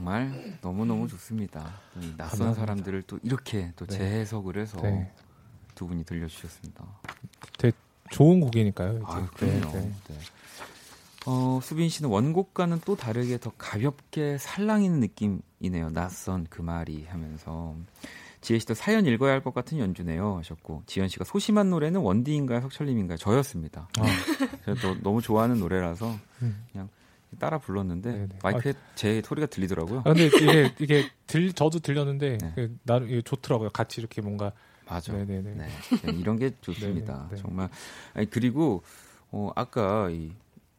정말 너무너무 좋습니다. 낯선 사람들을 또 이렇게 또 재해석을 해서 두 분이 들려주셨습니다. 되게 좋은 곡이니까요. 아, 그래요. 네. 수빈 씨는 원곡과는 또 다르게 더 가볍게 살랑이는 느낌이네요. 낯선 그 말이 하면서. 지혜 씨도 사연 읽어야 할 것 같은 연주네요 하셨고, 지현 씨가 소심한 노래는 원디인가요 석철님인가요? 저였습니다. 아. 제가 너무 좋아하는 노래라서 그냥 따라 불렀는데 네네. 마이크에 제 소리가 들리더라고요. 아, 근데 이게 저도 들렸는데 네. 나름 이게 좋더라고요. 같이 이렇게 뭔가 맞아. 네네네. 네. 이런 게 좋습니다. 네네. 정말 아니, 그리고 아까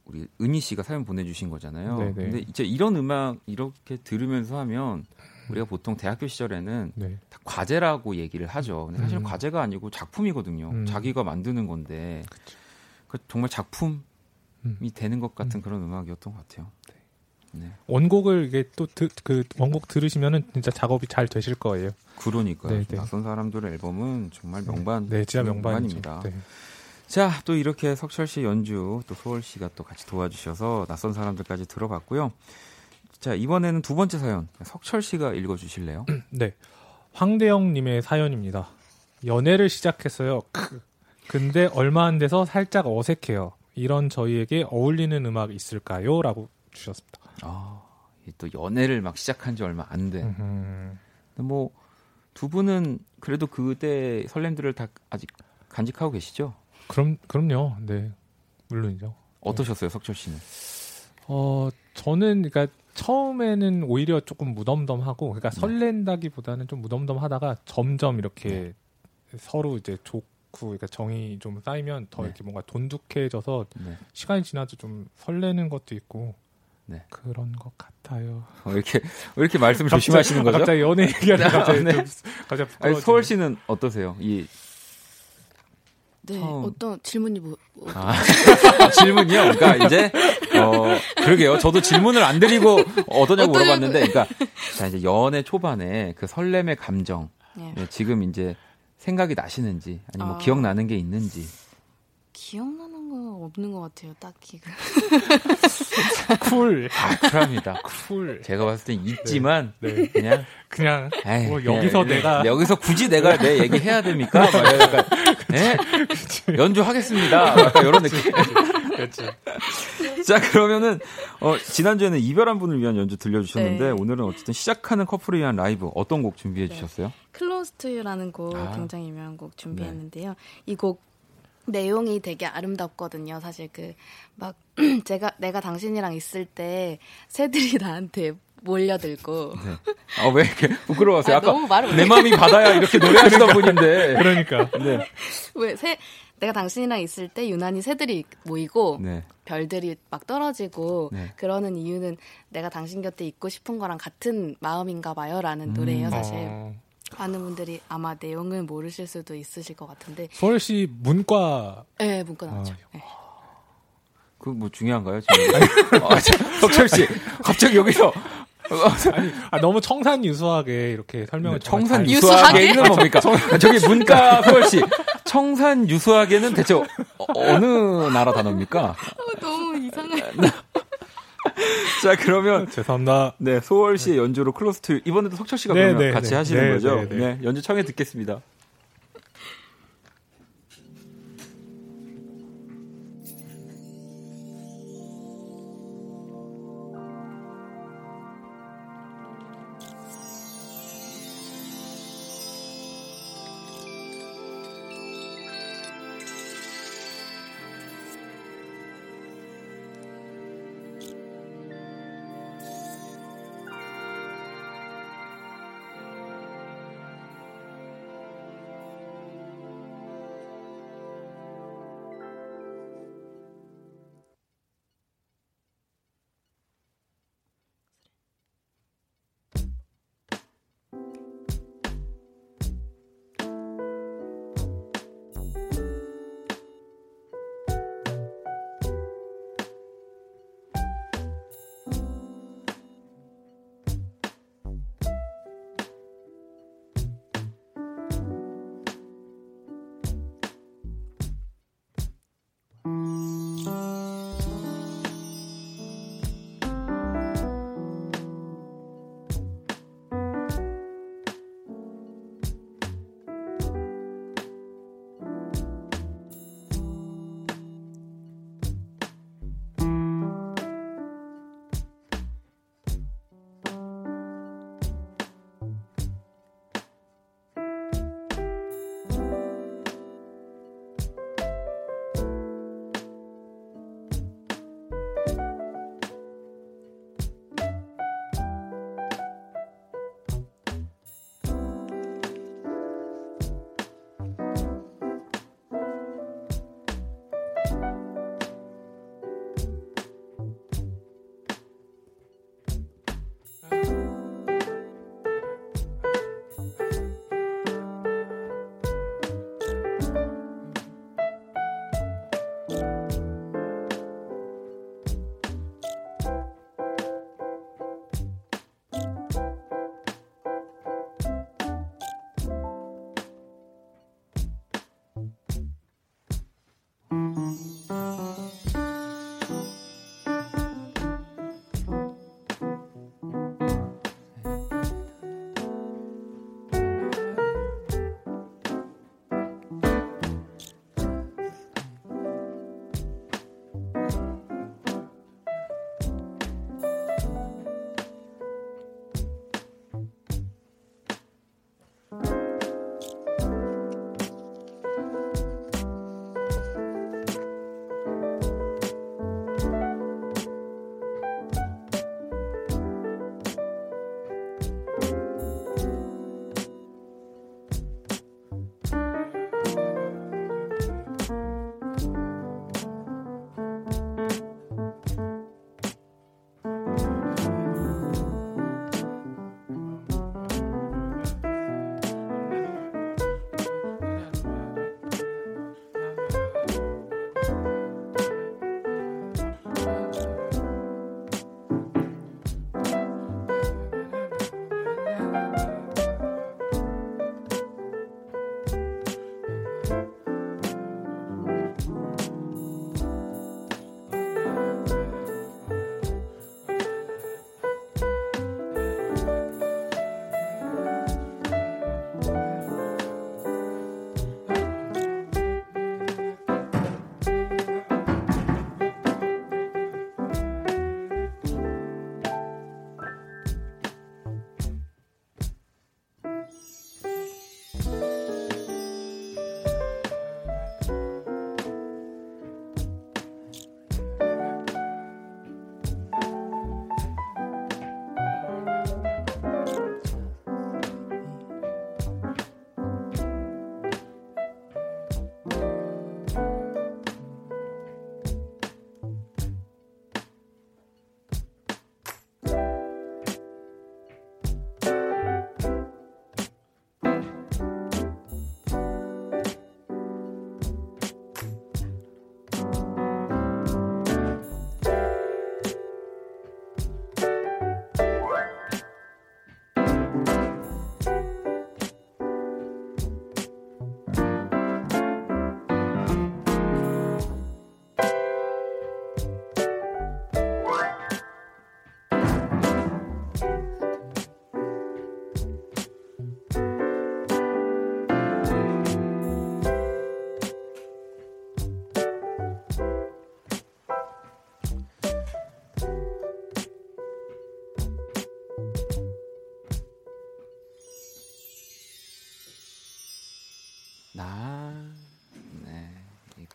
우리 은희 씨가 사연 보내주신 거잖아요. 네네. 근데 이제 이런 음악 이렇게 들으면서 하면 우리가 보통 대학교 시절에는 네. 다 과제라고 얘기를 하죠. 근데 사실 과제가 아니고 작품이거든요. 자기가 만드는 건데 정말 작품이 되는 것 같은 그런 음악이었던 것 같아요. 네. 원곡을 이게 또 그 원곡 들으시면은 진짜 작업이 잘 되실 거예요. 그러니까요. 네네. 낯선 사람들의 앨범은 정말 명반, 네, 진짜 명반입니다. 네. 자, 또 이렇게 석철 씨 연주, 또 소월 씨가 또 같이 도와주셔서 낯선 사람들까지 들어봤고요. 자, 이번에는 두 번째 사연 석철 씨가 읽어주실래요? 네, 황대영님의 사연입니다. 연애를 시작했어요. 근데 얼마 안 돼서 살짝 어색해요. 이런 저희에게 어울리는 음악 있을까요? 라고 주셨습니다. 아, 또 연애를 막 시작한 지 얼마 안 돼. 근데 뭐 두 분은 그래도 그때 설렘들을 다 아직 간직하고 계시죠? 그럼요. 네, 물론이죠. 어떠셨어요, 석철 씨는? 저는 그러니까. 처음에는 오히려 조금 무덤덤하고, 그러니까 설렌다기보다는 좀 무덤덤하다가 점점 이렇게 서로 이제 좋고, 그러니까 정이 좀 쌓이면 더 이렇게 뭔가 돈독해져서 시간이 지나도 좀 설레는 것도 있고 그런 것 같아요. 왜 이렇게 말씀 조심하시는 거죠? 갑자기 연애 얘기하다 갑자기 소월 씨는 어떠세요? 네, 어떤 질문이 질문이요? 그러니까 이제 그러게요. 저도 질문을 안 드리고 어떠냐고 물어봤는데, 그러니까 자, 이제 연애 초반에 그 설렘의 감정, 네, 지금 이제 생각이 나시는지, 아니면 뭐 기억나는 게 있는지. 기억나는 건 없는 것 같아요, 딱히. 쿨합니다. 쿨. 제가 봤을 땐 있지만 네. 그냥 에이, 뭐 여기서 여기서 굳이 내가 내 얘기 해야 됩니까? 막 그러니까, 네? 연주하겠습니다. 약간 이런 느낌. 그렇죠. 자, 그러면은 지난주에는 이별한 분을 위한 연주 들려주셨는데 네. 오늘은 어쨌든 시작하는 커플을 위한 라이브 어떤 곡 준비해 주셨어요? Close to You라는 곡, 굉장히 유명한 곡 준비했는데요. 네. 이 곡 내용이 되게 아름답거든요. 사실 그 막 내가 당신이랑 있을 때 새들이 나한테 몰려들고. 네. 아, 왜 이렇게 부끄러워하세요? 아까 내 마음이 바다야 이렇게 노래하시던 분인데. 그러니까. 네. 왜 내가 당신이랑 있을 때 유난히 새들이 모이고 별들이 막 떨어지고 그러는 이유는 내가 당신 곁에 있고 싶은 거랑 같은 마음인가 봐요라는 노래예요, 사실. 많은 분들이 아마 내용을 모르실 수도 있으실 것 같은데. 서울시 문과. 네, 문과 나왔죠. 네. 그 뭐 중요한가요, 지금? 석철 씨, 갑자기 여기서. 너무 청산유수하게 이렇게 설명을. 네, 청산유수하게는 뭡니까? 저기 문과 소월 씨, 청산유수하게는 대체 어느 나라 단어입니까? 너무 이상해. 자, 그러면 죄송합니다. 네, 소월 씨의 연주로 Close to You. 이번에도 석철 씨가 그러면 같이 하시는 거죠? 네, 연주 청해 듣겠습니다.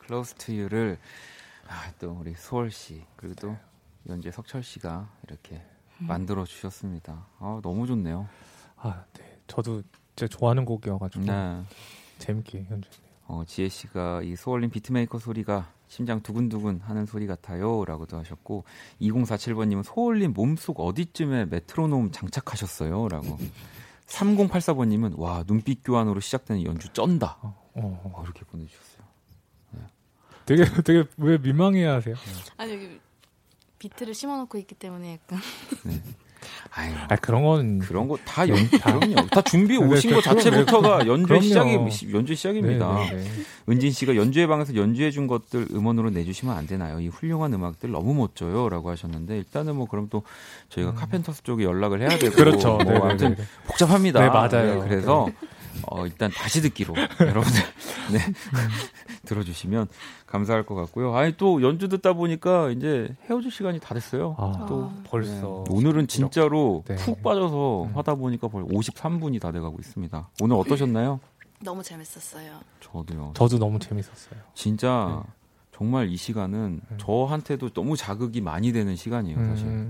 Close to You를 또 우리 소월 씨 그리고 또 연재 석철 씨가 이렇게 만들어 주셨습니다. 아, 너무 좋네요. 아, 네. 저도 진짜 좋아하는 곡이어가지고 네. 재밌게 연주했네요. 지혜 씨가 이 소월님 비트메이커 소리가 심장 두근두근 하는 소리 같아요라고도 하셨고 2047번님은 소월님 몸속 어디쯤에 메트로놈 장착하셨어요라고 3084번님은 와 눈빛 교환으로 시작되는 연주 쩐다. 이렇게 보내주셨어요. 되게 왜 민망해하세요? 아니 여기 비트를 심어놓고 있기 때문에 약간. 네. 아 그런 거 다 다 준비 오신 거 자체부터가 연주 시작입니다. 네네. 은진 씨가 연주회 방에서 연주해 준 것들 음원으로 내주시면 안 되나요? 이 훌륭한 음악들 너무 멋져요라고 하셨는데 일단은 뭐 그럼 또 저희가 카펜터스 쪽에 연락을 해야 되고 그렇죠. 뭐 아무튼 복잡합니다. 네 맞아요. 네, 그래서. 네. 일단 다시 듣기로 여러분들 네, 들어주시면 감사할 것 같고요. 아니 또 연주 듣다 보니까 이제 헤어질 시간이 다 됐어요. 또 벌써 네. 오늘은 진짜로 네. 푹 빠져서 하다 보니까 벌써 53분이 다 돼가고 있습니다. 오늘 어떠셨나요? 너무 재밌었어요. 저도 너무 재밌었어요. 진짜 네. 정말 이 시간은 저한테도 너무 자극이 많이 되는 시간이에요. 사실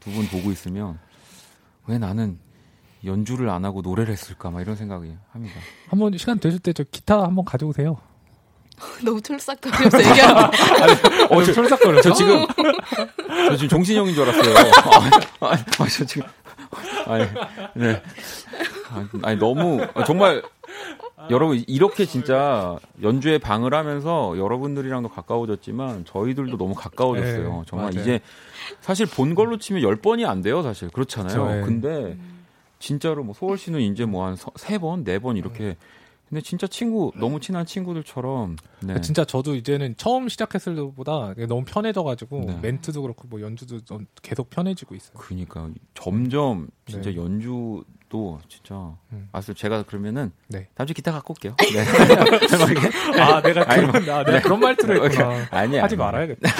두 분 보고 있으면 왜 나는 연주를 안 하고 노래를 했을까 막 이런 생각이 합니다. 한번 시간 되실 때 저 기타 한번 가져오세요. 너무 철썩거려서 얘기하는데. 저 철썩거려. 저 지금 종신형인 줄 알았어요. 저 지금 네. 너무 정말 여러분 이렇게 진짜 연주에 방을 하면서 여러분들이랑도 가까워졌지만 저희들도 너무 가까워졌어요. 네, 정말 맞아요. 이제 사실 본 걸로 치면 10번이 안 돼요, 사실. 그렇잖아요. 그렇죠, 근데 진짜로 뭐 소월 씨는 이제 뭐 한 3번, 4번 이렇게 근데 진짜 너무 친한 친구들처럼 네. 진짜 저도 이제는 처음 시작했을 때보다 너무 편해져가지고 네. 멘트도 그렇고 뭐 연주도 계속 편해지고 있어요. 그러니까 점점 진짜 네. 연주도 진짜 아슬 제가 그러면은 네. 다음 주에 기타 갖고 올게요. 네. 아 내가 그런 말투를 했구나. 아니야 하지 말아야겠다.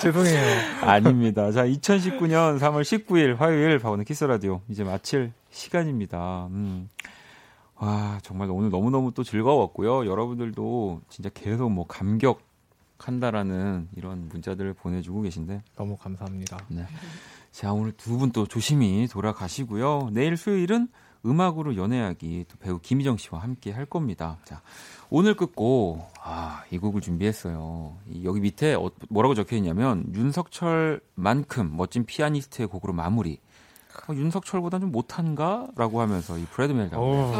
죄송해요. 아닙니다. 자 2019년 3월 19일 화요일 박원의 키스라디오 이제 마칠 시간입니다. 와, 정말 오늘 너무너무 또 즐거웠고요. 여러분들도 진짜 계속 뭐 감격한다라는 이런 문자들을 보내주고 계신데. 너무 감사합니다. 네. 자, 오늘 두 분 또 조심히 돌아가시고요. 내일 수요일은 음악으로 연애하기 또 배우 김희정 씨와 함께 할 겁니다. 자, 오늘 끝고, 이 곡을 준비했어요. 여기 밑에 뭐라고 적혀 있냐면, 윤석철만큼 멋진 피아니스트의 곡으로 마무리. 윤석철보다 좀 못한가라고 하면서 이 브래드 멀다우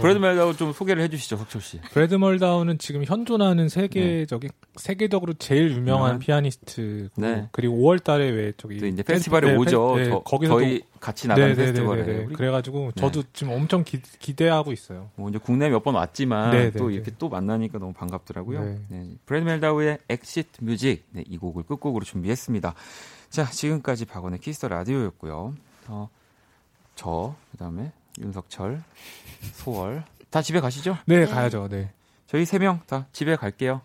브래드 멀다우 좀 소개를 해주시죠 석철 씨. 브래드 멀다우는 지금 현존하는 세계적으로 제일 유명한 피아니스트고 네. 그리고 5월달에 왜 저기 이제 페스티벌에 오죠. 네, 거기서 저희 같이 나가는 페스티벌에 그래가지고 저도 네. 지금 엄청 기대하고 있어요. 뭐 이제 국내 몇 번 왔지만 네네네. 또 이렇게 또 만나니까 너무 반갑더라고요. 네. 네. 브래드 멀다우의 엑시트 뮤직 네, 이 곡을 끝곡으로 준비했습니다. 자, 지금까지 박원의 퀘이스터 라디오였고요. 저, 그다음에 윤석철, 소월 다 집에 가시죠? 네, 가야죠. 네. 저희 3명 다 집에 갈게요.